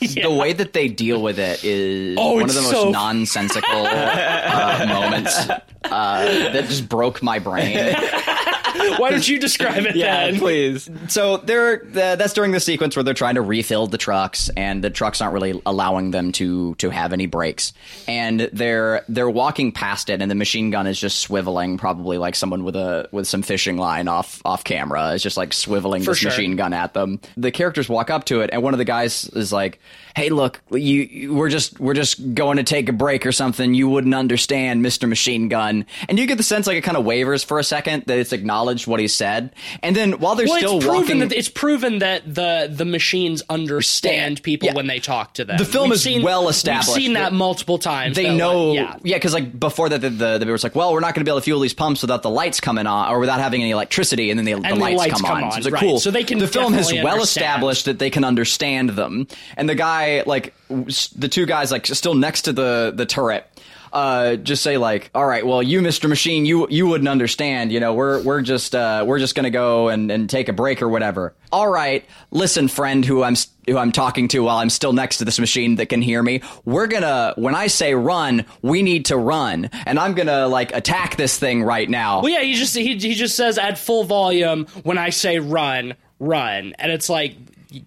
Yeah. The way that they deal with it is oh, one of the most so... nonsensical uh, moments uh, that just broke my brain. Why don't you describe it yeah, then? Please. So they're, uh, that's during the sequence where they're trying to refill the trucks, and the trucks aren't really allowing them to to have any breaks. And they're they're walking past it, and the machine gun is just swiveling, probably like someone with a with some fishing line off off camera. It's just like swiveling For this sure. machine gun at them. The characters walk up to it, and one of the guys is like, "Hey, look, you, you we're just we're just going to take a break or something. You wouldn't understand, Mister Machine Gun." And you get the sense like it kind of wavers for a second, that it's acknowledged what he said, and then while they're well, still it's proven walking, that it's proven that the the machines understand people yeah. when they talk to them. The film we've is seen, well established. We've seen that multiple times. They though, know, like, yeah, because yeah, like before that, the the viewer's like, well, we're not going to be able to fuel these pumps without the lights coming on, or without having any electricity, and then the, and the, the lights, lights come, come on. on. So it's like, right. cool. So they can. The film has well understand. established that they can understand them, and the guy, like the two guys, like still next to the the turret. Uh, just say like, all right, well, you, Mister Machine, you you wouldn't understand. You know, we're we're just uh, we're just gonna go and, and take a break or whatever. All right, listen, friend, who I'm who I'm talking to while I'm still next to this machine that can hear me. We're gonna when I say run, we need to run, and I'm gonna like attack this thing right now. Well, yeah, he just he he just says at full volume when I say run, run, and it's like.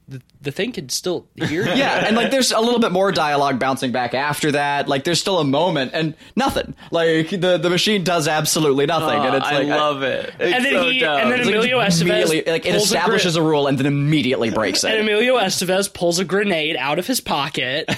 The, the thing can still hear you. Yeah, and like there's a little bit more dialogue bouncing back after that. Like there's still a moment and nothing. Like the, the machine does absolutely nothing. Oh, and it's like I love I, it. It's and then so he dumb. and then it's Emilio like, Estevez like it establishes a, gr- a rule and then immediately breaks it. And Emilio Estevez pulls a grenade out of his pocket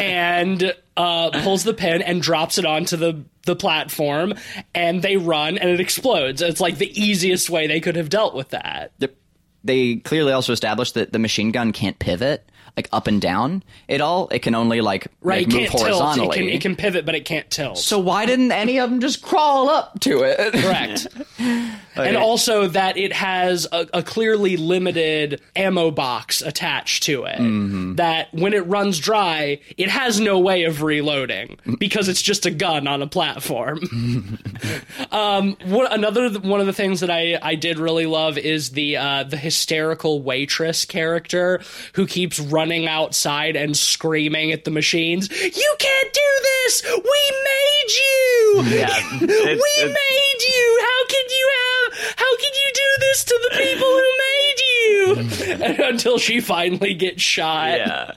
and uh, pulls the pin and drops it onto the, the platform, and they run, and it explodes. It's like the easiest way they could have dealt with that. Yep. They clearly also established that the machine gun can't pivot, like, up and down. It all, it can only, like, right, like move horizontally. It can, it can pivot, but it can't tilt. So why didn't any of them just crawl up to it? Correct. Okay. And also that it has a, a clearly limited ammo box attached to it. Mm-hmm. That when it runs dry, it has no way of reloading because it's just a gun on a platform. um, what, another one of the things that I, I did really love is the uh, the hysterical waitress character who keeps running outside and screaming at the machines, "You can't do this! We made you! Yeah, it, we it, made you! How can you have? How can you do this to the people who made you?" Until she finally gets shot. Yeah.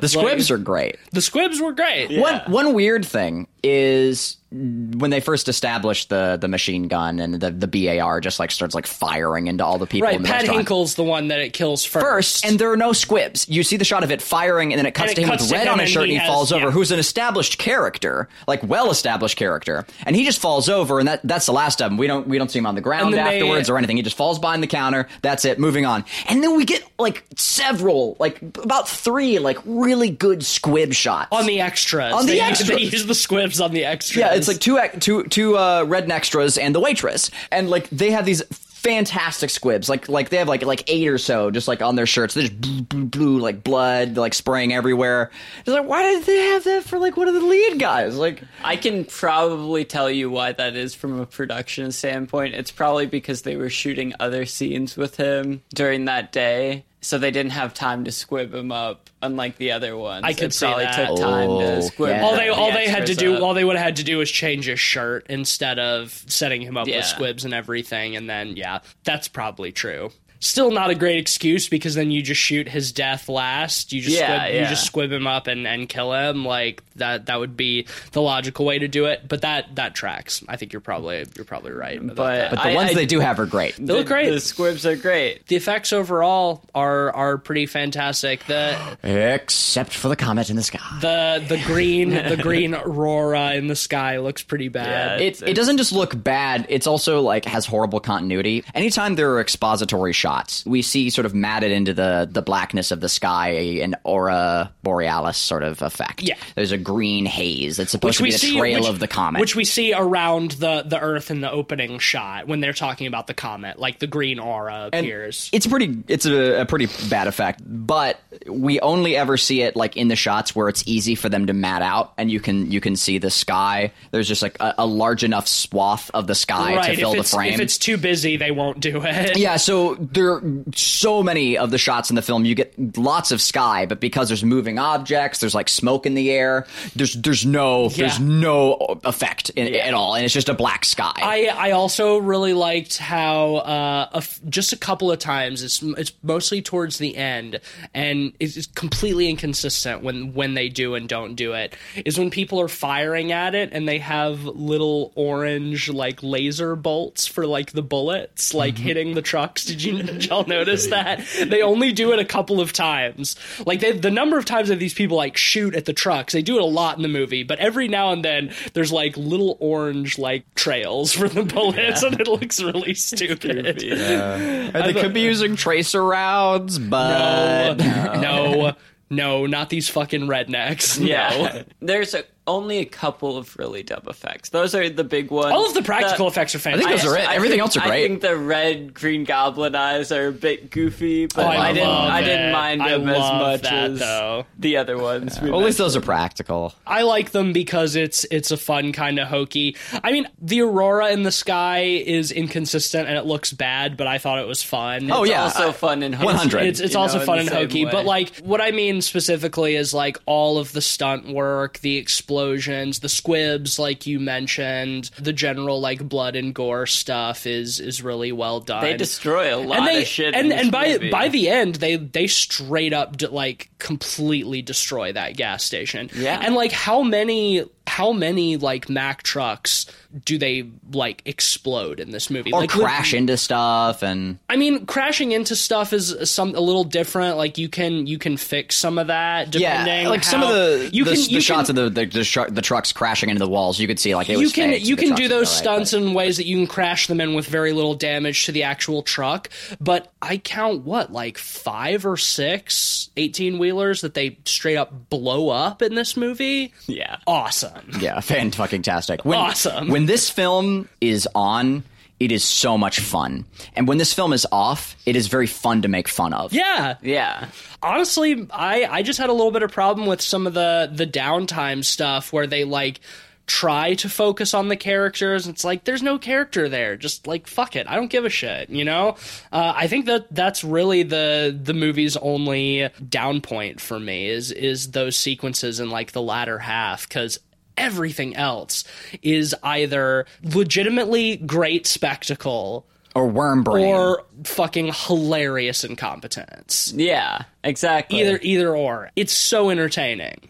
The squibs like, are great. The squibs were great. Yeah. One one weird thing is when they first established the the machine gun and the, the B A R just like starts like firing into all the people. Right, in the Pat restaurant. Hinkle's the one that it kills first. First, and there are no squibs. You see the shot of it firing, and then it cuts and to it him cuts with to red him on his shirt, and he, and he has, falls yeah. over. Who's an established character, like well established character, and he just falls over, and that that's the last of him. We don't we don't see him on the ground afterwards they, or anything. He just falls behind the counter. That's it. Moving on, and then we get like several, like about three, like really good squib shots on the extras. On the they extras, use, they use the squibs on the extras. Yeah. It's like two two two uh, redneck extras and the waitress, and like they have these fantastic squibs. Like like they have like like eight or so, just like on their shirts. They're just blue, blue, blue, like blood, like spraying everywhere. It's like, why did they have that for like one of the lead guys? Like, I can probably tell you why that is from a production standpoint. It's probably because they were shooting other scenes with him during that day. So they didn't have time to squib him up, unlike the other ones. I could probably that. took time oh, to squib. Yeah. All they all the they had to do up. all they would have had to do was change his shirt instead of setting him up yeah. with squibs and everything. And then yeah, that's probably true. Still not a great excuse because then you just shoot his death last. You just yeah, squib, yeah. you just squib him up and, and kill him. Like that that would be the logical way to do it. But that that tracks. I think you're probably you're probably right. But that. but the I, ones I, they do have are great. They the, look great. The squibs are great. The effects overall are are pretty fantastic. The except for the comet in the sky. The the green the green aurora in the sky looks pretty bad. Yeah, it it doesn't just look bad. It's also like has horrible continuity. Anytime there are expository shots. We see sort of matted into the, the blackness of the sky an aura borealis sort of effect. Yeah. There's a green haze that's supposed which to be the trail which, of the comet. Which we see around the, the Earth in the opening shot when they're talking about the comet, like the green aura appears. And it's pretty it's a, a pretty bad effect, but we only ever see it like in the shots where it's easy for them to mat out and you can you can see the sky. There's just like a, a large enough swath of the sky right, to fill the frame. If it's too busy, they won't do it. Yeah, so there are so many of the shots in the film. You get lots of sky, but because there's moving objects, there's like smoke in the air. There's there's no yeah. there's no effect in, yeah. at all, and it's just a black sky. I I also really liked how uh a, just a couple of times it's it's mostly towards the end, and it's, it's completely inconsistent when when they do and don't do it. Is when people are firing at it and they have little orange like laser bolts for like the bullets like mm-hmm. hitting the trucks. Did you? Did y'all notice that? They only do it a couple of times. Like, they, the number of times that these people, like, shoot at the trucks, they do it a lot in the movie, but every now and then there's, like, little orange, like, trails for the bullets, yeah. and it looks really stupid. Yeah. And they could be using tracer rounds, but... No, no, no, no not these fucking rednecks. Yeah. No. There's a... only a couple of really dumb effects. Those are the big ones. All of the practical the, effects are fantastic. I think those are it. Everything think, else are great. I think the red green goblin eyes are a bit goofy, but oh, I, I didn't I didn't mind them as much that, as though. the other ones. Yeah. We well, at least those are practical. I like them because it's it's a fun kind of hokey. I mean, the aurora in the sky is inconsistent and it looks bad, but I thought it was fun. Oh it's yeah, also I, fun and hokey. one hundred. It's, it's also know, fun and hokey, way. But like what I mean specifically is like all of the stunt work, the explosion Explosions, the squibs, like you mentioned, the general like blood and gore stuff is is really well done. They destroy a lot and they, of shit, and in this and by movie. by the end, they they straight up de- like completely destroy that gas station. Yeah, and like how many. how many like Mack trucks do they like explode in this movie? Or like, crash into stuff. And I mean, crashing into stuff is some a little different. Like you can you can fix some of that depending. Yeah, like how, some of the you the, can, the you shots can, of the the, the, sh- the trucks crashing into the walls. You could see like it was you can you can do those stunts right, but, in ways that you can crash them in with very little damage to the actual truck. But I count what like five or six eighteen-wheelers that they straight up blow up in this movie. Yeah, awesome. Yeah, fan fucking tastic. Awesome. When When this film is on, it is so much fun. And when this film is off, it is very fun to make fun of. Yeah. Yeah. Honestly, I, I just had a little bit of problem with some of the, the downtime stuff where they, like, try to focus on the characters. It's like, there's no character there. Just, like, fuck it. I don't give a shit, you know? Uh, I think that that's really the the movie's only down point for me is is those sequences in, like, the latter half, because everything else is either legitimately great spectacle or worm brain or fucking hilarious incompetence. Yeah, exactly. Either either or. It's so entertaining.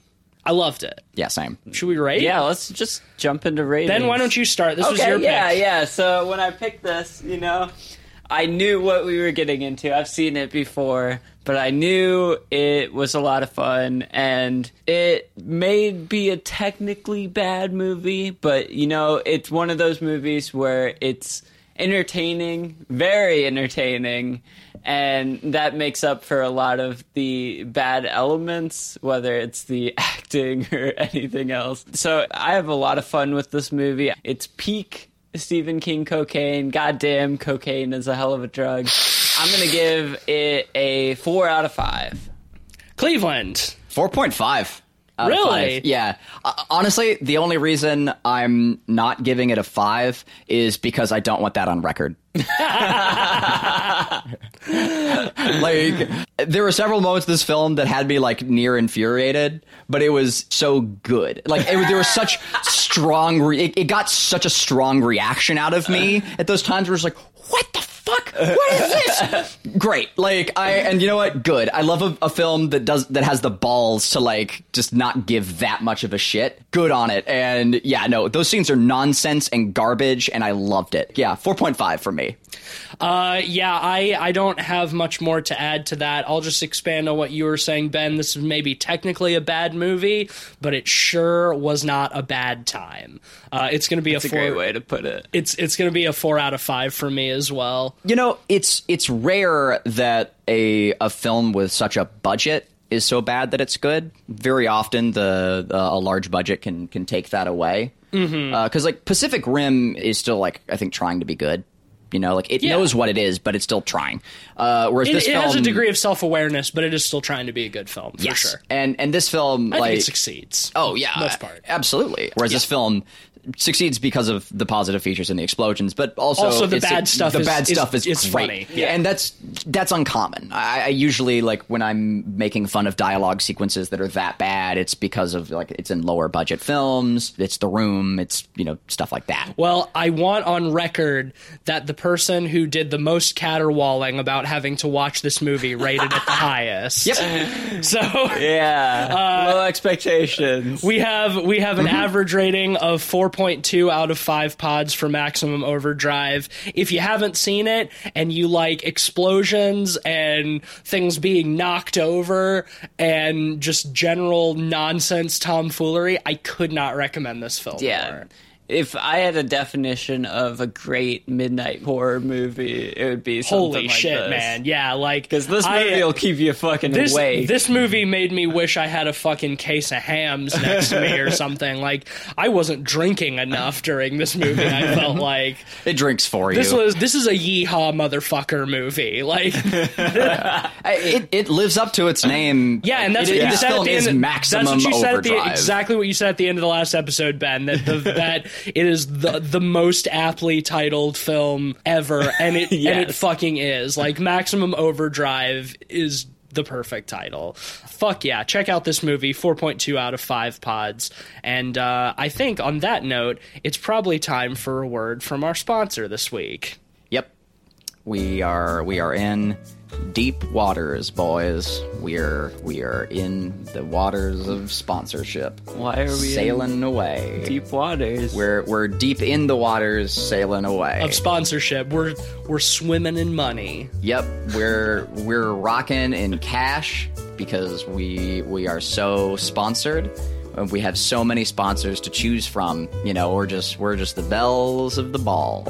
I loved it. Yeah, same. Should we rate? Yeah, let's just jump into ratings. Ben, why don't you start? This okay, was your yeah, pick. Yeah, yeah. So when I picked this, you know, I knew what we were getting into. I've seen it before, but I knew it was a lot of fun, and it may be a technically bad movie, but, you know, it's one of those movies where it's entertaining, very entertaining, and that makes up for a lot of the bad elements, whether it's the acting or anything else. So I have a lot of fun with this movie. It's peak Stephen King cocaine. Goddamn, cocaine is a hell of a drug. I'm gonna give it a four out of five. Cleveland, four point five. Really? Yeah. Uh, honestly, the only reason I'm not giving it a five is because I don't want that on record. Like, there were several moments of this film that had me like near infuriated, but it was so good. Like, it, there was such strong. Re- it, it got such a strong reaction out of me at those times where it's like, what the fuck? What is this? Great. Like, I, and you know what? Good. I love a, a film that does, that has the balls to like, just not give that much of a shit. Good on it. And yeah, no, those scenes are nonsense and garbage, and I loved it. Yeah. four point five for me. Uh, yeah, I, I don't have much more to add to that. I'll just expand on what you were saying, Ben. This is maybe technically a bad movie, but it sure was not a bad time. Uh, it's going to be That's a, four, a great way to put it. It's, it's going to be a four out of five for me as well. You know, it's it's rare that a a film with such a budget is so bad that it's good. Very often, the, the a large budget can can take that away. Because mm-hmm. uh, like Pacific Rim is still like I think trying to be good. You know, like it yeah. knows what it is, but it's still trying. Uh, whereas it, this it film, has a degree of self-awareness, but it is still trying to be a good film for yes. sure. And and this film, I like, think it succeeds. Oh yeah, most part, absolutely. Whereas yeah. this film succeeds because of the positive features and the explosions, but also, also the bad it, stuff. The is, bad stuff is, is, is great. Funny. Yeah. And that's that's uncommon. I, I usually like when I'm making fun of dialogue sequences that are that bad, it's because of like it's in lower budget films. It's The Room. It's, you know, stuff like that. Well, I want on record that the person who did the most caterwauling about having to watch this movie rated it the highest. Yep. So yeah, uh, low expectations. We have we have an mm-hmm. average rating of four. point two out of five pods for Maximum Overdrive. If you haven't seen it and you like explosions and things being knocked over and just general nonsense tomfoolery, I could not recommend this film. Yeah. More. If I had a definition of a great midnight horror movie, it would be something Holy like shit, this. Man. Yeah, like... Because this movie I, will keep you fucking this, awake. This movie made me wish I had a fucking case of hams next to me or something. Like, I wasn't drinking enough during this movie, I felt like... It drinks for you. This was this is a yeehaw motherfucker movie. Like... it, it lives up to its name. Yeah, and that's it, what you yeah. said at the end... This film is Maximum Overdrive. The, exactly what you said at the end of the last episode, Ben. That... The, that It is the the most aptly titled film ever, and it yes. and it fucking is. Like, Maximum Overdrive is the perfect title. Fuck yeah, check out this movie, four point two out of five pods. And uh, I think on that note, it's probably time for a word from our sponsor this week. We are we are in deep waters, boys. We're we are in the waters of sponsorship. Why are we sailing away? Deep waters. We're we're deep in the waters, sailing away of sponsorship. We're we're swimming in money. Yep, we're we're rocking in cash because we we are so sponsored. We have so many sponsors to choose from. You know, we're just we're just the bells of the ball.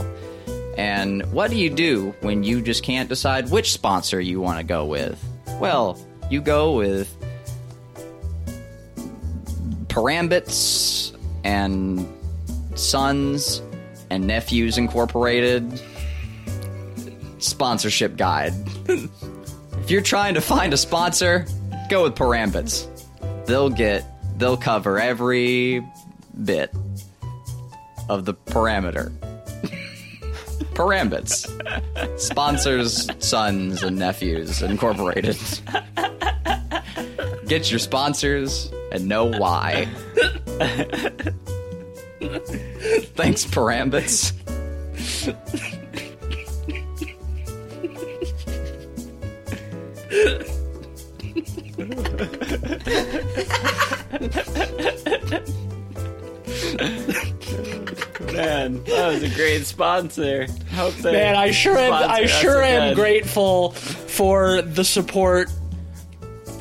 And what do you do when you just can't decide which sponsor you want to go with? Well, you go with Parambits and Sons and Nephews Incorporated sponsorship guide. If you're trying to find a sponsor, go with Parambits. They'll get, they'll cover every bit of the parameter. Parambits. Sponsors, Sons, and Nephews Incorporated. Get your sponsors and know why. Thanks, Parambits. Man, that was a great sponsor. Hope Man, I sure am, I sure am grateful for the support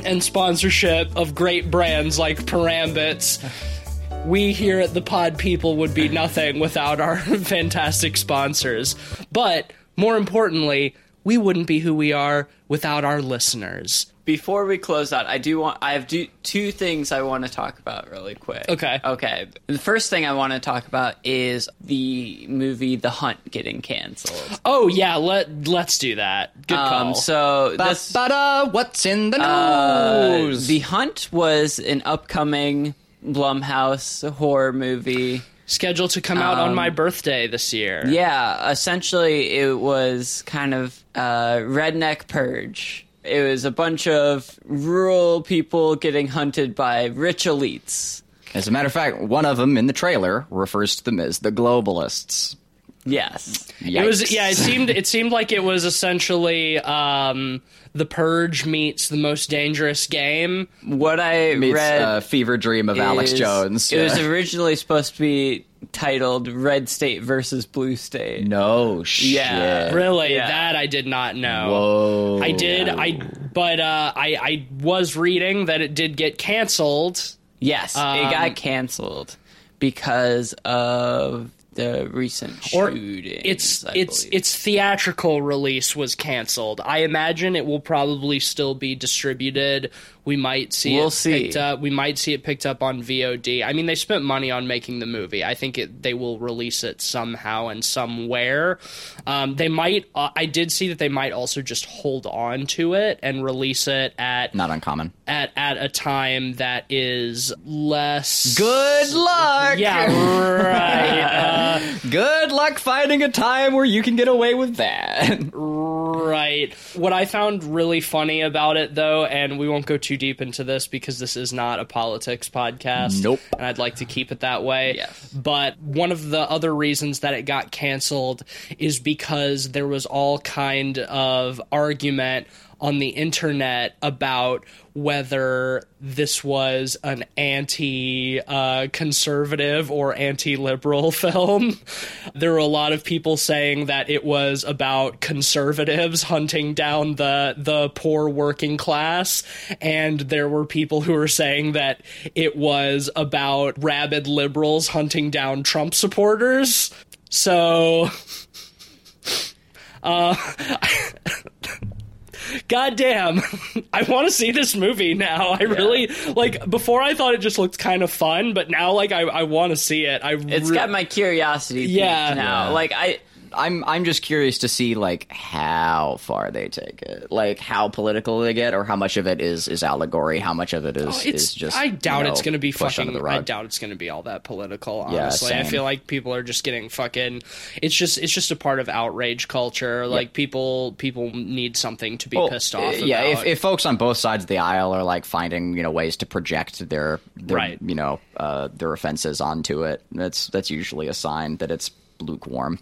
and sponsorship of great brands like Parambits. We here at the Pod People would be nothing without our fantastic sponsors. But more importantly, we wouldn't be who we are without our listeners. Before we close out, I do want I have do, two things I want to talk about really quick. Okay. Okay. The first thing I want to talk about is the movie The Hunt getting canceled. Oh yeah, let let's do that. Good call. Um, so that's what's in the news. Uh, The Hunt was an upcoming Blumhouse horror movie scheduled to come out um, on my birthday this year. Yeah, essentially it was kind of uh redneck purge. It was a bunch of rural people getting hunted by rich elites. As a matter of fact, one of them in the trailer refers to them as the globalists. Yes. Yikes. It was yeah, it seemed it seemed like it was essentially um, The Purge meets The Most Dangerous Game. What I meets, read uh, Fever Dream of is, Alex Jones. It yeah. was originally supposed to be titled Red State versus Blue State. No shit. Yeah. Really? Yeah. That I did not know. Whoa. I did I but uh I, I was reading that it did get canceled. Yes, um, it got canceled because of the recent shooting. It's I it's believe. Its theatrical release was canceled. I imagine it will probably still be distributed. We might see we'll it see. picked up. We might see it picked up on V O D. I mean, they spent money on making the movie. I think it, they will release it somehow and somewhere. Um, they might. Uh, I did see that they might also just hold on to it and release it at not uncommon at at a time that is less good luck. Yeah, right. Uh, Good luck finding a time where you can get away with that. Right. What I found really funny about it, though, and we won't go too deep into this because this is not a politics podcast. Nope. And I'd like to keep it that way. Yes. But one of the other reasons that it got canceled is because there was all kind of argument on the internet about whether this was an anti-conservative uh, or anti-liberal film. There were a lot of people saying that it was about conservatives hunting down the, the poor working class, and there were people who were saying that it was about rabid liberals hunting down Trump supporters. So... uh, God damn, I want to see this movie now. I yeah. really, like, before I thought it just looked kind of fun, but now, like, I, I want to see it. I It's re- got my curiosity yeah. now. Yeah. Like, I... I'm I'm just curious to see, like, how far they take it. Like, how political they get, or how much of it is, is allegory, how much of it is, oh, is just, I doubt you know, it's going to be fucking, I doubt it's going to be all that political, honestly. Yeah, I feel like people are just getting fucking, it's just it's just a part of outrage culture. Like, yeah. people people need something to be well, pissed off about. Yeah, if, if folks on both sides of the aisle are, like, finding, you know, ways to project their, their right. you know, uh, their offenses onto it, that's that's usually a sign that it's lukewarm.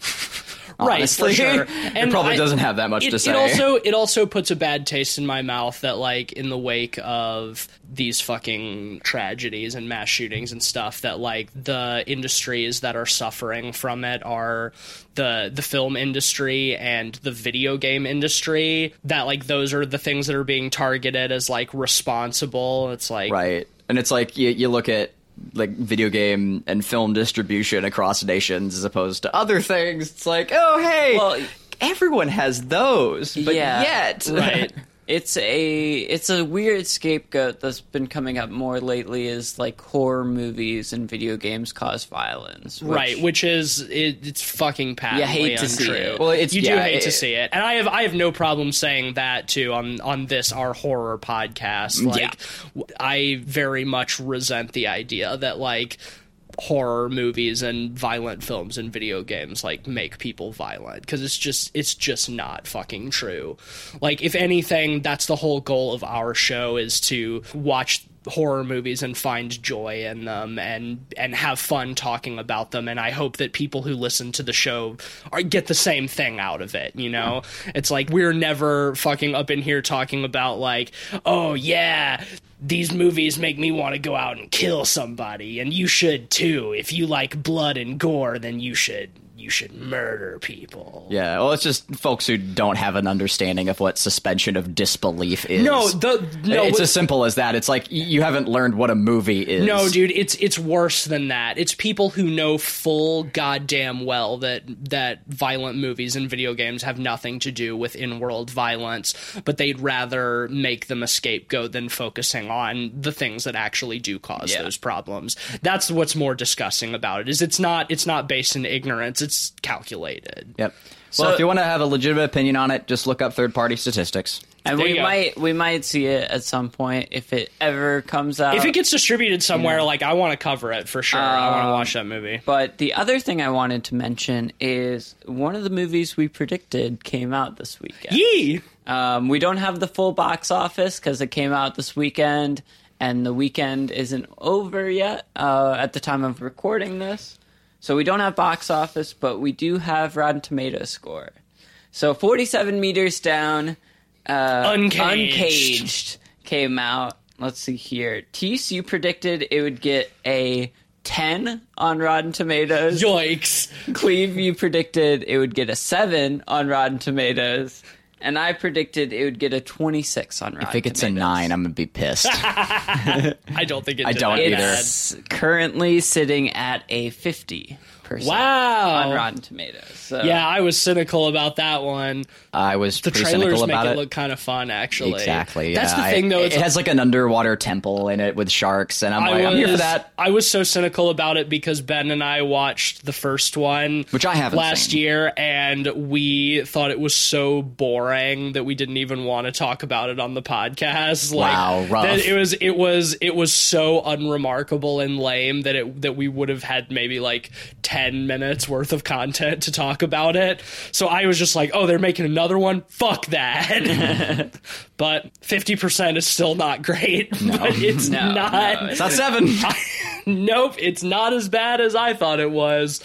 honestly. Right, for sure. And it probably I, doesn't have that much it, to say. It also, it also puts a bad taste in my mouth that, like, in the wake of these fucking tragedies and mass shootings and stuff, that, like, the industries that are suffering from it are the the film industry and the video game industry, that, like, those are the things that are being targeted as, like, responsible. It's like... Right. And it's like, you, you look at, like, video game and film distribution across nations as opposed to other things. It's like, oh, hey, well, everyone has those, but yeah, yet... Right. It's a it's a weird scapegoat that's been coming up more lately, is like horror movies and video games cause violence, which, right? Which is it, it's fucking patently untrue. You hate to see it. Well, it's, you yeah, do hate it, to see it, and I have I have no problem saying that too on on this our horror podcast. Like, yeah. I very much resent the idea that, like, horror movies and violent films and video games, like, make people violent, because it's just it's just not fucking true. Like, if anything, that's the whole goal of our show, is to watch horror movies and find joy in them and and have fun talking about them, and I hope that people who listen to the show are, get the same thing out of it, you know? It's like, we're never fucking up in here talking about, like, oh yeah, these movies make me want to go out and kill somebody, and you should too. If you like blood and gore, then you should you should murder people. Yeah, well, it's just folks who don't have an understanding of what suspension of disbelief is. No, the, no it's as simple as that. It's like, you haven't learned what a movie is. No, dude, it's it's worse than that. It's people who know full goddamn well that that violent movies and video games have nothing to do with in-world violence, but they'd rather make them a scapegoat than focusing on the things that actually do cause yeah. those problems. That's what's more disgusting about it, is it's not it's not based in ignorance. It's calculated. Yep. Well, so, if you want to have a legitimate opinion on it, just look up third-party statistics. And we go. might we might see it at some point if it ever comes out. If it gets distributed somewhere, yeah. like, I want to cover it for sure. Um, I want to watch that movie. But the other thing I wanted to mention is one of the movies we predicted came out this weekend. Yee! Um, we don't have the full box office because it came out this weekend, and the weekend isn't over yet uh, at the time of recording this. So we don't have box office, but we do have Rotten Tomatoes score. So forty-seven Meters Down, uh, Uncaged. Uncaged came out. Let's see here. Tease, you predicted it would get a ten on Rotten Tomatoes. Yikes. Cleve, you predicted it would get a seven on Rotten Tomatoes. And I predicted it would get a twenty-six on Rotten Tomatoes. If it gets Tomatoes. a nine, I'm going to be pissed. I don't think it did I don't that. either. It's currently sitting at a fifty percent wow. on Rotten Tomatoes. So. Yeah, I was cynical about that one. I was the pretty cynical about it. The trailers make it look kind of fun, actually. Exactly. Yeah. That's the I, thing, though. It like, has like an underwater temple in it with sharks, and I'm I like, was, I'm here for that. I was so cynical about it because Ben and I watched the first one, which I haven't last seen. year, and we thought it was so boring that we didn't even want to talk about it on the podcast. Like, wow, rough. That it was, it was, it was so unremarkable and lame that it that we would have had maybe like ten minutes worth of content to talk about it. So I was just like, oh, they're making another. Another one, fuck that. But fifty percent is still not great. No. But it's no, not no, it's not seven. I, nope, it's not as bad as I thought it was.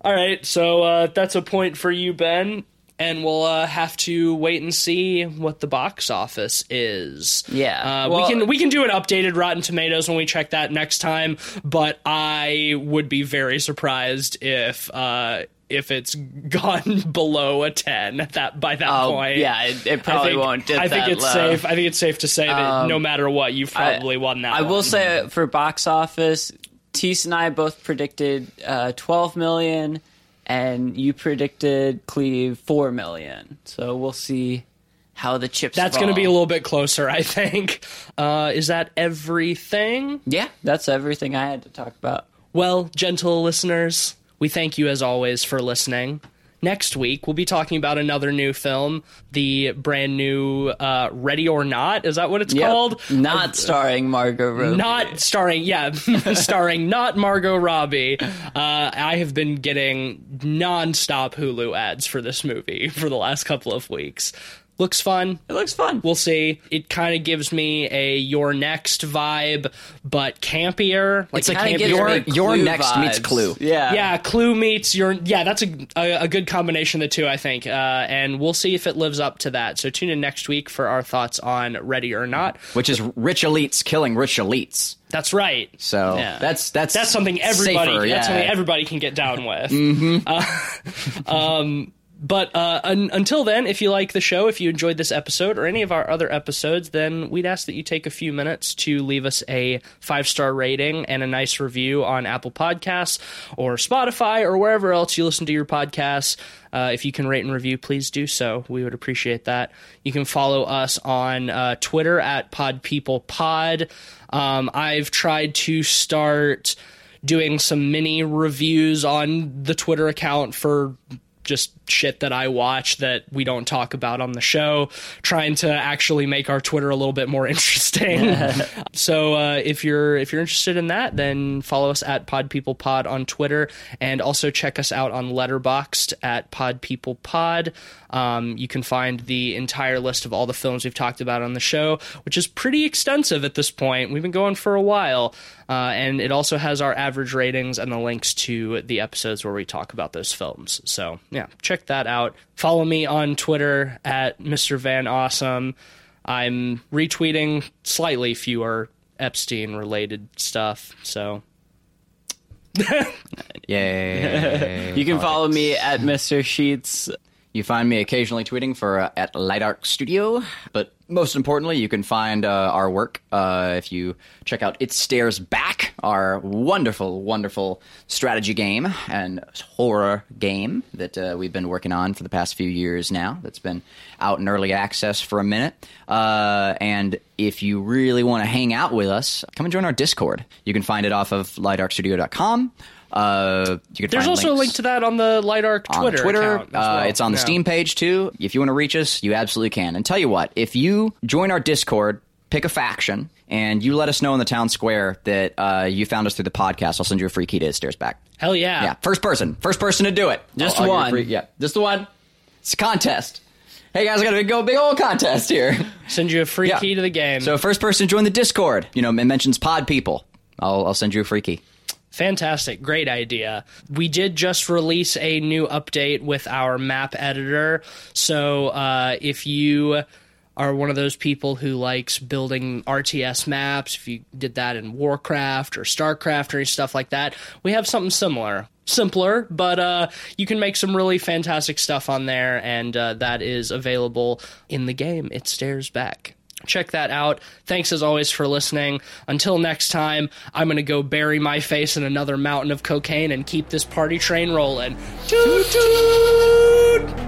All right, so uh that's a point for you, Ben, and we'll uh, have to wait and see what the box office is. Yeah. Uh, well, we can we can do an updated Rotten Tomatoes when we check that next time, but I would be very surprised if uh if it's gone below a ten at that by that oh, point. Yeah, it, it probably I think, won't dip I think that it's low. safe. I think it's safe to say that um, no matter what, you've probably I, won that I one. will say for box office, Tease and I both predicted uh, twelve million, and you predicted, Cleve, four million. So we'll see how the chips That's going to be a little bit closer, I think. Uh, is that everything? Yeah, that's everything I had to talk about. Well, gentle listeners, we thank you, as always, for listening. Next week, we'll be talking about another new film, the brand new uh, Ready or Not. Is that what it's yep. called? Not uh, starring Margot Robbie. Not starring, yeah, starring not Margot Robbie. Uh, I have been getting nonstop Hulu ads for this movie for the last couple of weeks. Looks fun. It looks fun. We'll see. It kind of gives me a Your Next vibe, but campier. Like the camp- Your, your Next vibes. Meets Clue. Yeah. Yeah, Clue meets Your... Yeah, that's a, a, a good combination of the two, I think. Uh, and we'll see if it lives up to that. So tune in next week for our thoughts on Ready or Not. Which is rich elites killing rich elites. That's right. So yeah. that's that's that's something everybody safer, yeah. that's something everybody can get down with. mm-hmm. uh, um, but uh, un- until then, if you like the show, if you enjoyed this episode or any of our other episodes, then we'd ask that you take a few minutes to leave us a five-star rating and a nice review on Apple Podcasts or Spotify or wherever else you listen to your podcasts. Uh, if you can rate and review, please do so. We would appreciate that. You can follow us on uh, Twitter at PodPeoplePod. Um, I've tried to start doing some mini reviews on the Twitter account for just shit that I watch that we don't talk about on the show, trying to actually make our Twitter a little bit more interesting. So uh, if you're if you're interested in that, then follow us at PodPeoplePod on Twitter, and also check us out on Letterboxd at PodPeoplePod. Um, you can find the entire list of all the films we've talked about on the show, which is pretty extensive at this point. We've been going for a while. Uh, and it also has our average ratings and the links to the episodes where we talk about those films. So, yeah, check that out. Follow me on Twitter at Mister Van Awesome. I'm retweeting slightly fewer Epstein-related stuff, so... Yay. You can follow me at Mister Sheets. You find me occasionally tweeting for uh, at LightArk Studio, but most importantly, you can find uh, our work uh, if you check out It Stares Back, our wonderful, wonderful strategy game and horror game that uh, we've been working on for the past few years now. That's been out in early access for a minute. Uh, and if you really want to hang out with us, come and join our Discord. You can find it off of light arc studio dot com. Uh, you can There's find also links. a link to that on the LightArc Twitter. On Twitter, account well. uh, it's on the yeah. Steam page too. If you want to reach us, you absolutely can. And tell you what, if you join our Discord, pick a faction, and you let us know in the town square that uh, you found us through the podcast, I'll send you a free key to It Stares Back. Hell yeah! Yeah, first person, first person to do it. Just I'll, one. I'll free, yeah, just the one. It's a contest. Hey guys, I gotta go big old contest here. Send you a free yeah. key to the game. So first person to join the Discord, you know, and mentions Pod People, I'll, I'll send you a free key. Fantastic. Great idea. We did just release a new update with our map editor. So uh, if you are one of those people who likes building R T S maps, if you did that in Warcraft or Starcraft or stuff like that, we have something similar. Simpler, but uh, you can make some really fantastic stuff on there, and uh, that is available in the game It Stares Back. Check that out. Thanks as always for listening. Until next time, I'm going to go bury my face in another mountain of cocaine and keep this party train rolling. Toot toot!